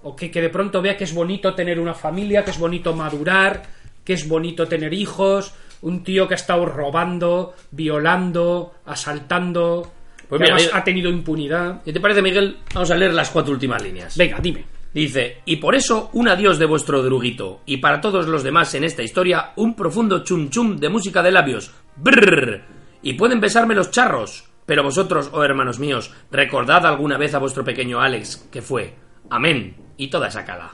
o que de pronto vea que es bonito tener una familia, que es bonito madurar, que es bonito tener hijos, un tío que ha estado robando, violando, asaltando, pues que mira, además ha tenido impunidad. ¿Qué te parece, Miguel? Vamos a leer las 4 últimas líneas. Venga, dime. Dice: y por eso un adiós de vuestro druguito, y para todos los demás en esta historia un profundo chum chum de música de labios. Brrr. Y pueden besarme los charros. Pero vosotros, oh hermanos míos, recordad alguna vez a vuestro pequeño Alex, que fue amén, y toda esa cala.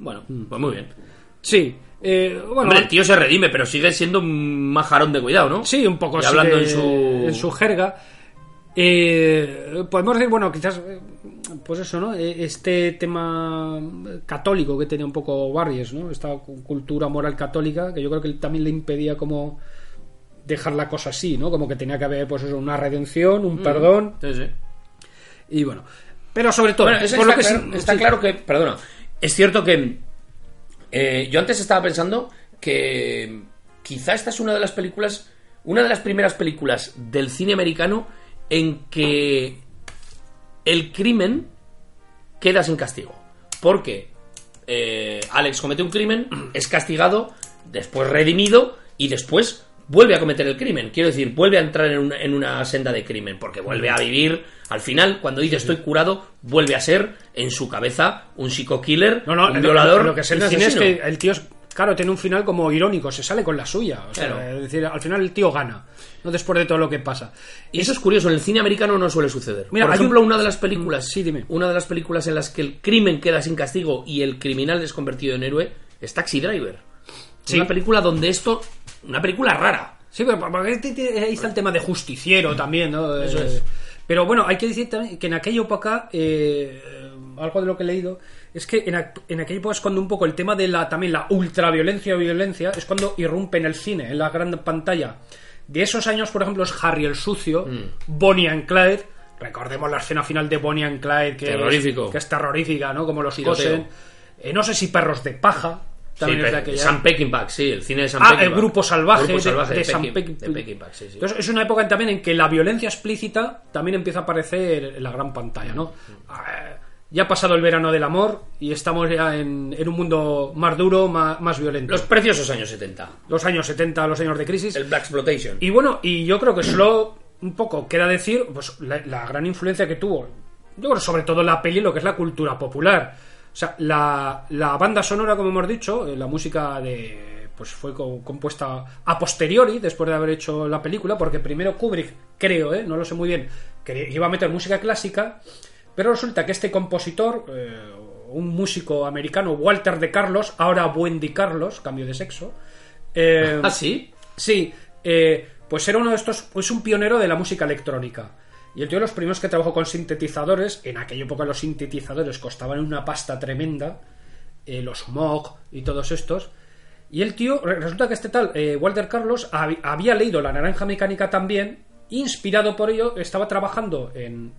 Bueno, pues muy bien. Sí, bueno... Hombre, el tío se redime, pero sigue siendo un majarón de cuidado, ¿no? Sí, un poco. Y hablando en su jerga. Podemos decir, bueno, quizás... Pues eso, ¿no? Este tema católico que tenía un poco Burgess, ¿no? Esta cultura moral católica, que yo creo que también le impedía como... dejar la cosa así, ¿no? Como que tenía que haber pues eso, una redención, un perdón. Sí, sí. Y bueno, pero sobre todo, bueno, por lo que está claro que, perdona, es cierto que yo antes estaba pensando que quizá esta es una de las primeras películas del cine americano en que el crimen queda sin castigo, porque Alex comete un crimen, es castigado, después redimido y después vuelve a cometer el crimen, quiero decir, vuelve a entrar en una senda de crimen, porque vuelve a vivir. Al final, cuando dice estoy curado, vuelve a ser, en su cabeza, un psico-killer, un violador. Lo que se dice es que el tío, claro, tiene un final como irónico, se sale con la suya. O sea, claro. Es decir, al final el tío gana, no después de todo lo que pasa. Y eso es curioso, en el cine americano no suele suceder. Mira, por ejemplo, una de las películas en las que el crimen queda sin castigo y el criminal es convertido en héroe es Taxi Driver. Sí. Una película donde esto... Una película rara. Sí, pero ahí está el tema de justiciero también, ¿no? Eso es. Pero bueno, hay que decir también que en aquella época, algo de lo que he leído, es que en aquella época es cuando un poco el tema de la ultraviolencia o violencia es cuando irrumpe en el cine, en la gran pantalla. De esos años, por ejemplo, es Harry el Sucio, Bonnie and Clyde. Recordemos la escena final de Bonnie and Clyde, que es terrorífica, ¿no? Como los cosen. No sé si Perros de Paja. Sí, Sam Peckinpah, sí, el cine de Sam Peckinpah. El Grupo Salvaje, de Sam Peckinpah, sí, sí. Entonces es una época también en que la violencia explícita también empieza a aparecer en la gran pantalla, ¿no? Ya ha pasado el verano del amor y estamos ya en un mundo más duro, más violento. Los preciosos años 70. Los años 70, los años de crisis. El Blaxploitation. Y bueno, y yo creo que solo un poco queda decir pues la gran influencia que tuvo, yo creo, sobre todo la peli, lo que es la cultura popular. O sea, la banda sonora, como hemos dicho, la música pues fue compuesta a posteriori, después de haber hecho la película, porque primero Kubrick, creo, no lo sé muy bien, que iba a meter música clásica, pero resulta que este compositor, un músico americano, Walter de Carlos, ahora Wendy Carlos, cambio de sexo. ¿Ah, sí? Sí, pues era uno de estos, pues un pionero de la música electrónica. Y el tío de los primeros que trabajó con sintetizadores. En aquella época los sintetizadores costaban una pasta tremenda, los Moog y todos estos. Y el tío, resulta que este tal Walter Carlos había leído La Naranja Mecánica también, inspirado por ello, estaba trabajando en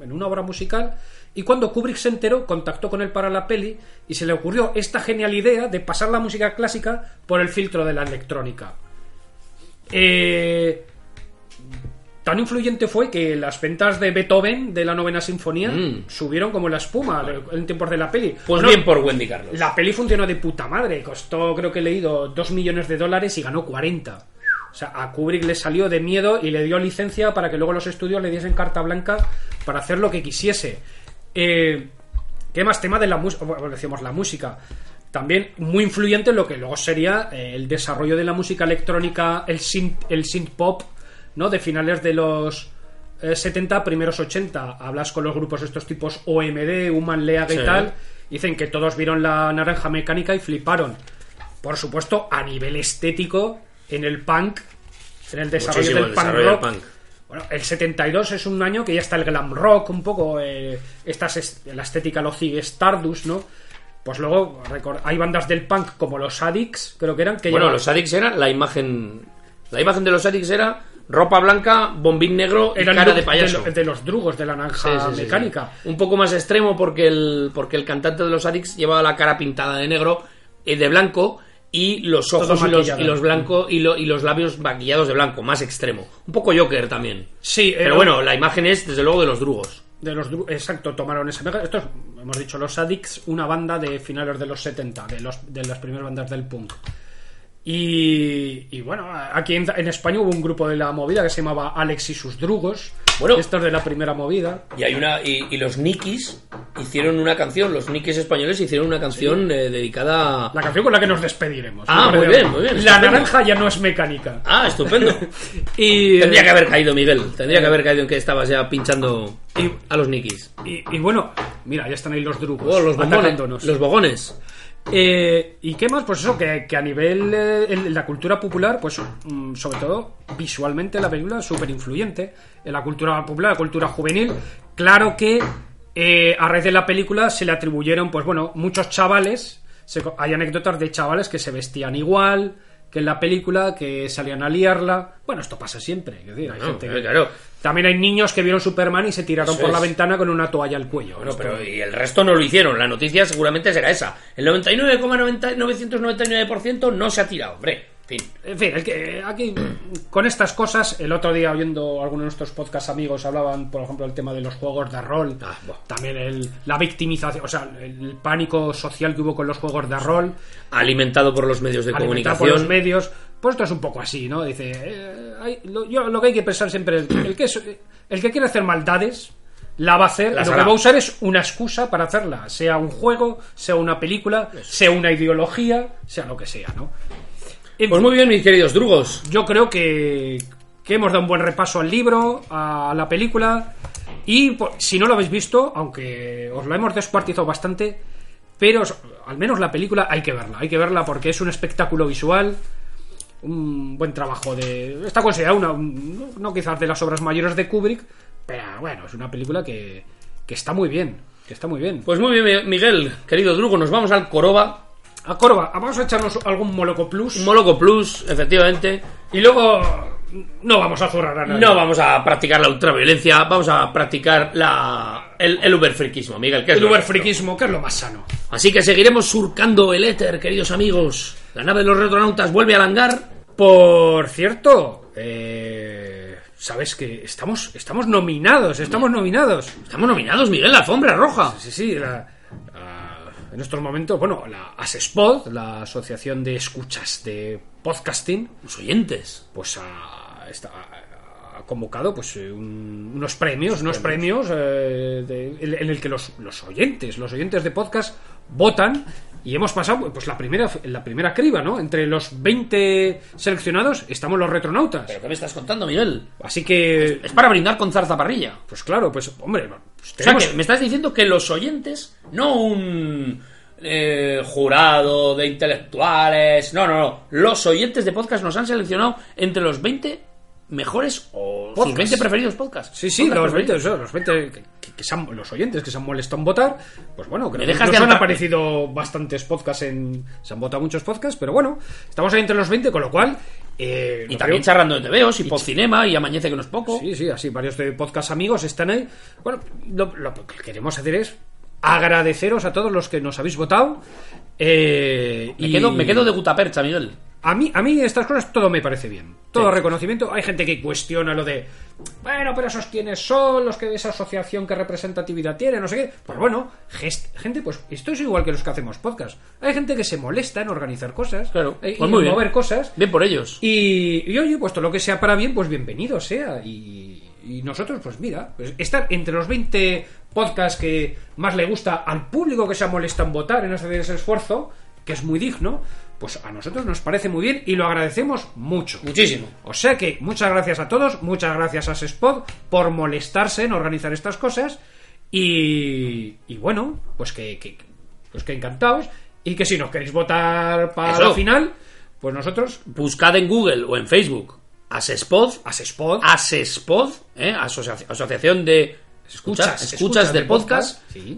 una obra musical. Y cuando Kubrick se enteró, contactó con él para la peli y se le ocurrió esta genial idea de pasar la música clásica por el filtro de la electrónica. Tan influyente fue que las ventas de Beethoven, de la Novena Sinfonía, subieron como la espuma en tiempos de la peli. Pues bien por Wendy Carlos. La peli funcionó de puta madre. Costó, creo que he leído, $2 millones y ganó 40. O sea, a Kubrick le salió de miedo y le dio licencia para que luego los estudios le diesen carta blanca para hacer lo que quisiese. ¿Qué más? Tema de la música, decíamos la música, también muy influyente en lo que luego sería el desarrollo de la música electrónica, el synth pop, ¿no? De finales de los 70, primeros 80. Hablas con los grupos estos tipos OMD, Human League y tal, dicen que todos vieron La Naranja Mecánica y fliparon. Por supuesto, a nivel estético, en el punk, en el desarrollo del punk rock. Bueno, el 72 es un año que ya está el glam rock un poco, la estética lo sigue Stardust, ¿no? Pues luego hay bandas del punk como Los Addicts, creo que eran. Los Addicts eran la imagen de Los Addicts era ropa blanca, bombín negro y cara de payaso. De los drugos de La Naranja Mecánica. Sí. Un poco más extremo porque el cantante de Los Addicts llevaba la cara pintada de negro, de blanco, y los ojos y los labios maquillados de blanco, más extremo. Un poco Joker también. Sí. Pero bueno, la imagen es, desde luego, de los drugos. Exacto, tomaron esa... Estos, hemos dicho, Los Addicts, una banda de finales de los 70, de las primeras bandas del punk. Y bueno, aquí en España hubo un grupo de la movida que se llamaba Alex y sus drugos. Bueno, estos de la primera movida. Y hay una y los Nikis hicieron una canción, los Nikis españoles hicieron una canción dedicada a... La canción con la que nos despediremos. Ah, ¿no? Muy bien. La naranja ya no es mecánica. Ah, estupendo. Y tendría que haber caído, Miguel. Tendría que haber caído en que estabas ya pinchando a los Nikis. Y bueno, mira, ya están ahí los drugos. Oh, los atacándonos. Los bogones. ¿Y qué más? Pues eso, que a nivel en la cultura popular, pues sobre todo visualmente la película es súper influyente en la cultura popular, la cultura juvenil. Claro que a raíz de la película se le atribuyeron, pues bueno, muchos chavales, hay anécdotas de chavales que se vestían igual que en la película, que salían a liarla. Bueno, esto pasa siempre, es decir, hay gente que... Claro. También hay niños que vieron Superman y se tiraron por la ventana con una toalla al cuello. Bueno, pero y el resto no lo hicieron. La noticia seguramente será esa. El 99,999% no se ha tirado, hombre. En fin, es que aquí con estas cosas, el otro día oyendo algunos de nuestros podcast amigos hablaban, por ejemplo, del tema de los juegos de rol, también la victimización, o sea, el pánico social que hubo con los juegos de rol, alimentado por los medios de comunicación. Por los medios, pues esto es un poco así, ¿no? Dice, lo que hay que pensar siempre es el que quiere hacer maldades la va a hacer, lo que va a usar es una excusa para hacerla, sea un juego, sea una película, sea una ideología, sea lo que sea, ¿no? Pues muy bien, mis queridos drugos. Yo creo que hemos dado un buen repaso al libro, a la película. Y pues, si no lo habéis visto, aunque os lo hemos descuartizado bastante, pero al menos la película hay que verla porque es un espectáculo visual, un buen trabajo de... Está considerada no quizás de las obras mayores de Kubrick, pero bueno, es una película que está muy bien, Pues muy bien, Miguel, querido drugo, nos vamos al Korova. A Korova, vamos a echarnos algún Moloco Plus. Moloco Plus, efectivamente. Y luego no vamos a zurrar a nadie. No vamos a practicar la ultraviolencia, vamos a practicar el uberfriquismo, Miguel. El uberfriquismo, que es lo más sano. Así que seguiremos surcando el éter, queridos amigos. La nave de los retronautas vuelve al hangar. Por cierto, ¿sabes que estamos nominados? Estamos nominados, Miguel, la alfombra roja. Sí, en estos momentos, bueno, la ASESPOD, la Asociación de Escuchas de Podcasting, los oyentes, pues ha convocado pues unos premios en el que los oyentes de podcast votan y hemos pasado pues la primera criba, ¿no? Entre los 20 seleccionados estamos los retronautas. ¿Pero qué me estás contando, Miguel? Así que... Es para brindar con zarzaparrilla. Pues claro, pues hombre... Pues tenemos... O sea, que me estás diciendo que los oyentes, no un jurado de intelectuales... No. Los oyentes de podcast nos han seleccionado entre los 20 mejores o sus 20 preferidos podcasts. Sí, podcast los oyentes que se han molestado en votar, pues bueno, creo que han aparecido bastantes podcasts se han votado muchos podcasts, pero bueno, estamos ahí entre los 20, con lo cual... y también charlando de TVOs y PodCinema y Amañece que no es poco. Sí, así, varios podcast amigos están ahí. Bueno, lo que queremos hacer es agradeceros a todos los que nos habéis votado. Me quedo de gutapercha, Miguel. A mí estas cosas todo me parece bien. Todo reconocimiento. Hay gente que cuestiona lo de... Bueno, pero esos quiénes son, los que de esa asociación, que representatividad tiene, no sé qué. Pues bueno, gente, pues esto es igual que los que hacemos podcast. Hay gente que se molesta en organizar cosas. Claro, pues y mover cosas. Bien por ellos. Y oye, pues todo lo que sea para bien, pues bienvenido sea. Y Y nosotros, pues mira, pues estar entre los 20 podcasts que más le gusta al público que se ha molestado en votar, en hacer ese esfuerzo, que es muy digno, pues a nosotros nos parece muy bien y lo agradecemos mucho. Muchísimo. O sea que muchas gracias a todos, muchas gracias a ASESPOD por molestarse en organizar estas cosas. Y bueno, pues que encantados. Y que si nos queréis votar para el final, pues nosotros... Buscad en Google o en Facebook ASESPOD, Asociación de Escuchas del Podcast. Sí.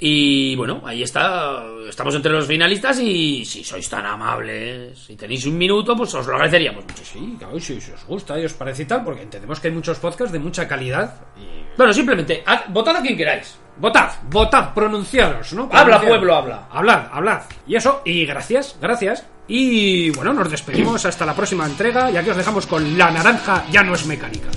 Y bueno, ahí está, estamos entre los finalistas y si sois tan amables, si tenéis un minuto, pues os lo agradeceríamos mucho. Sí, claro, si os gusta y os parece y tal, porque entendemos que hay muchos podcasts de mucha calidad. Y... Bueno, simplemente, votad a quien queráis. Votad, pronunciaros, ¿no? Habla, pueblo, habla. Hablad. Y eso, y gracias. Y bueno, nos despedimos hasta la próxima entrega y aquí os dejamos con La Naranja ya no es mecánica.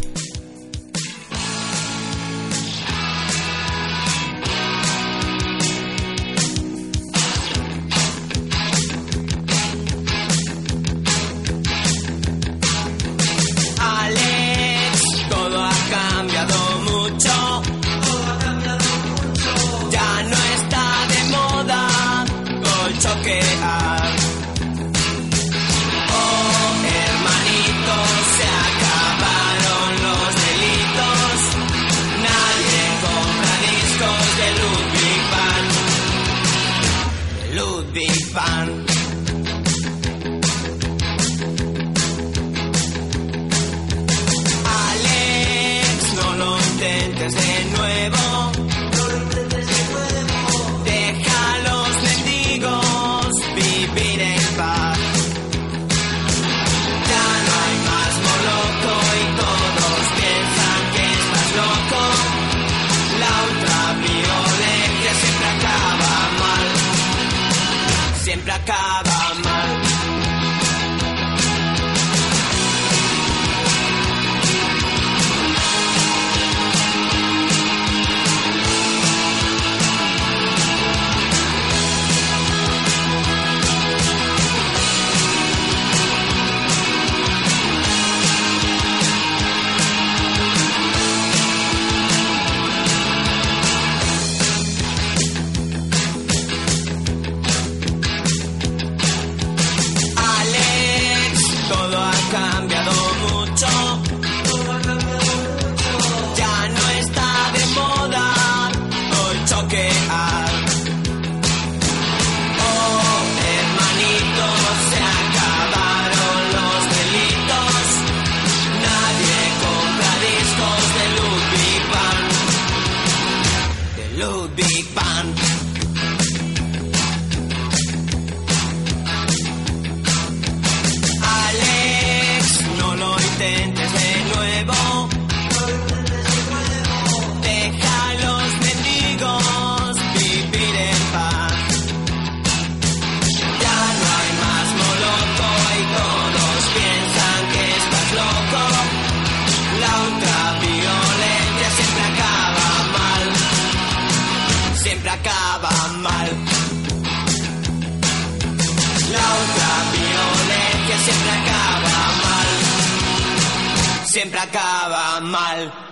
Siempre acaba mal.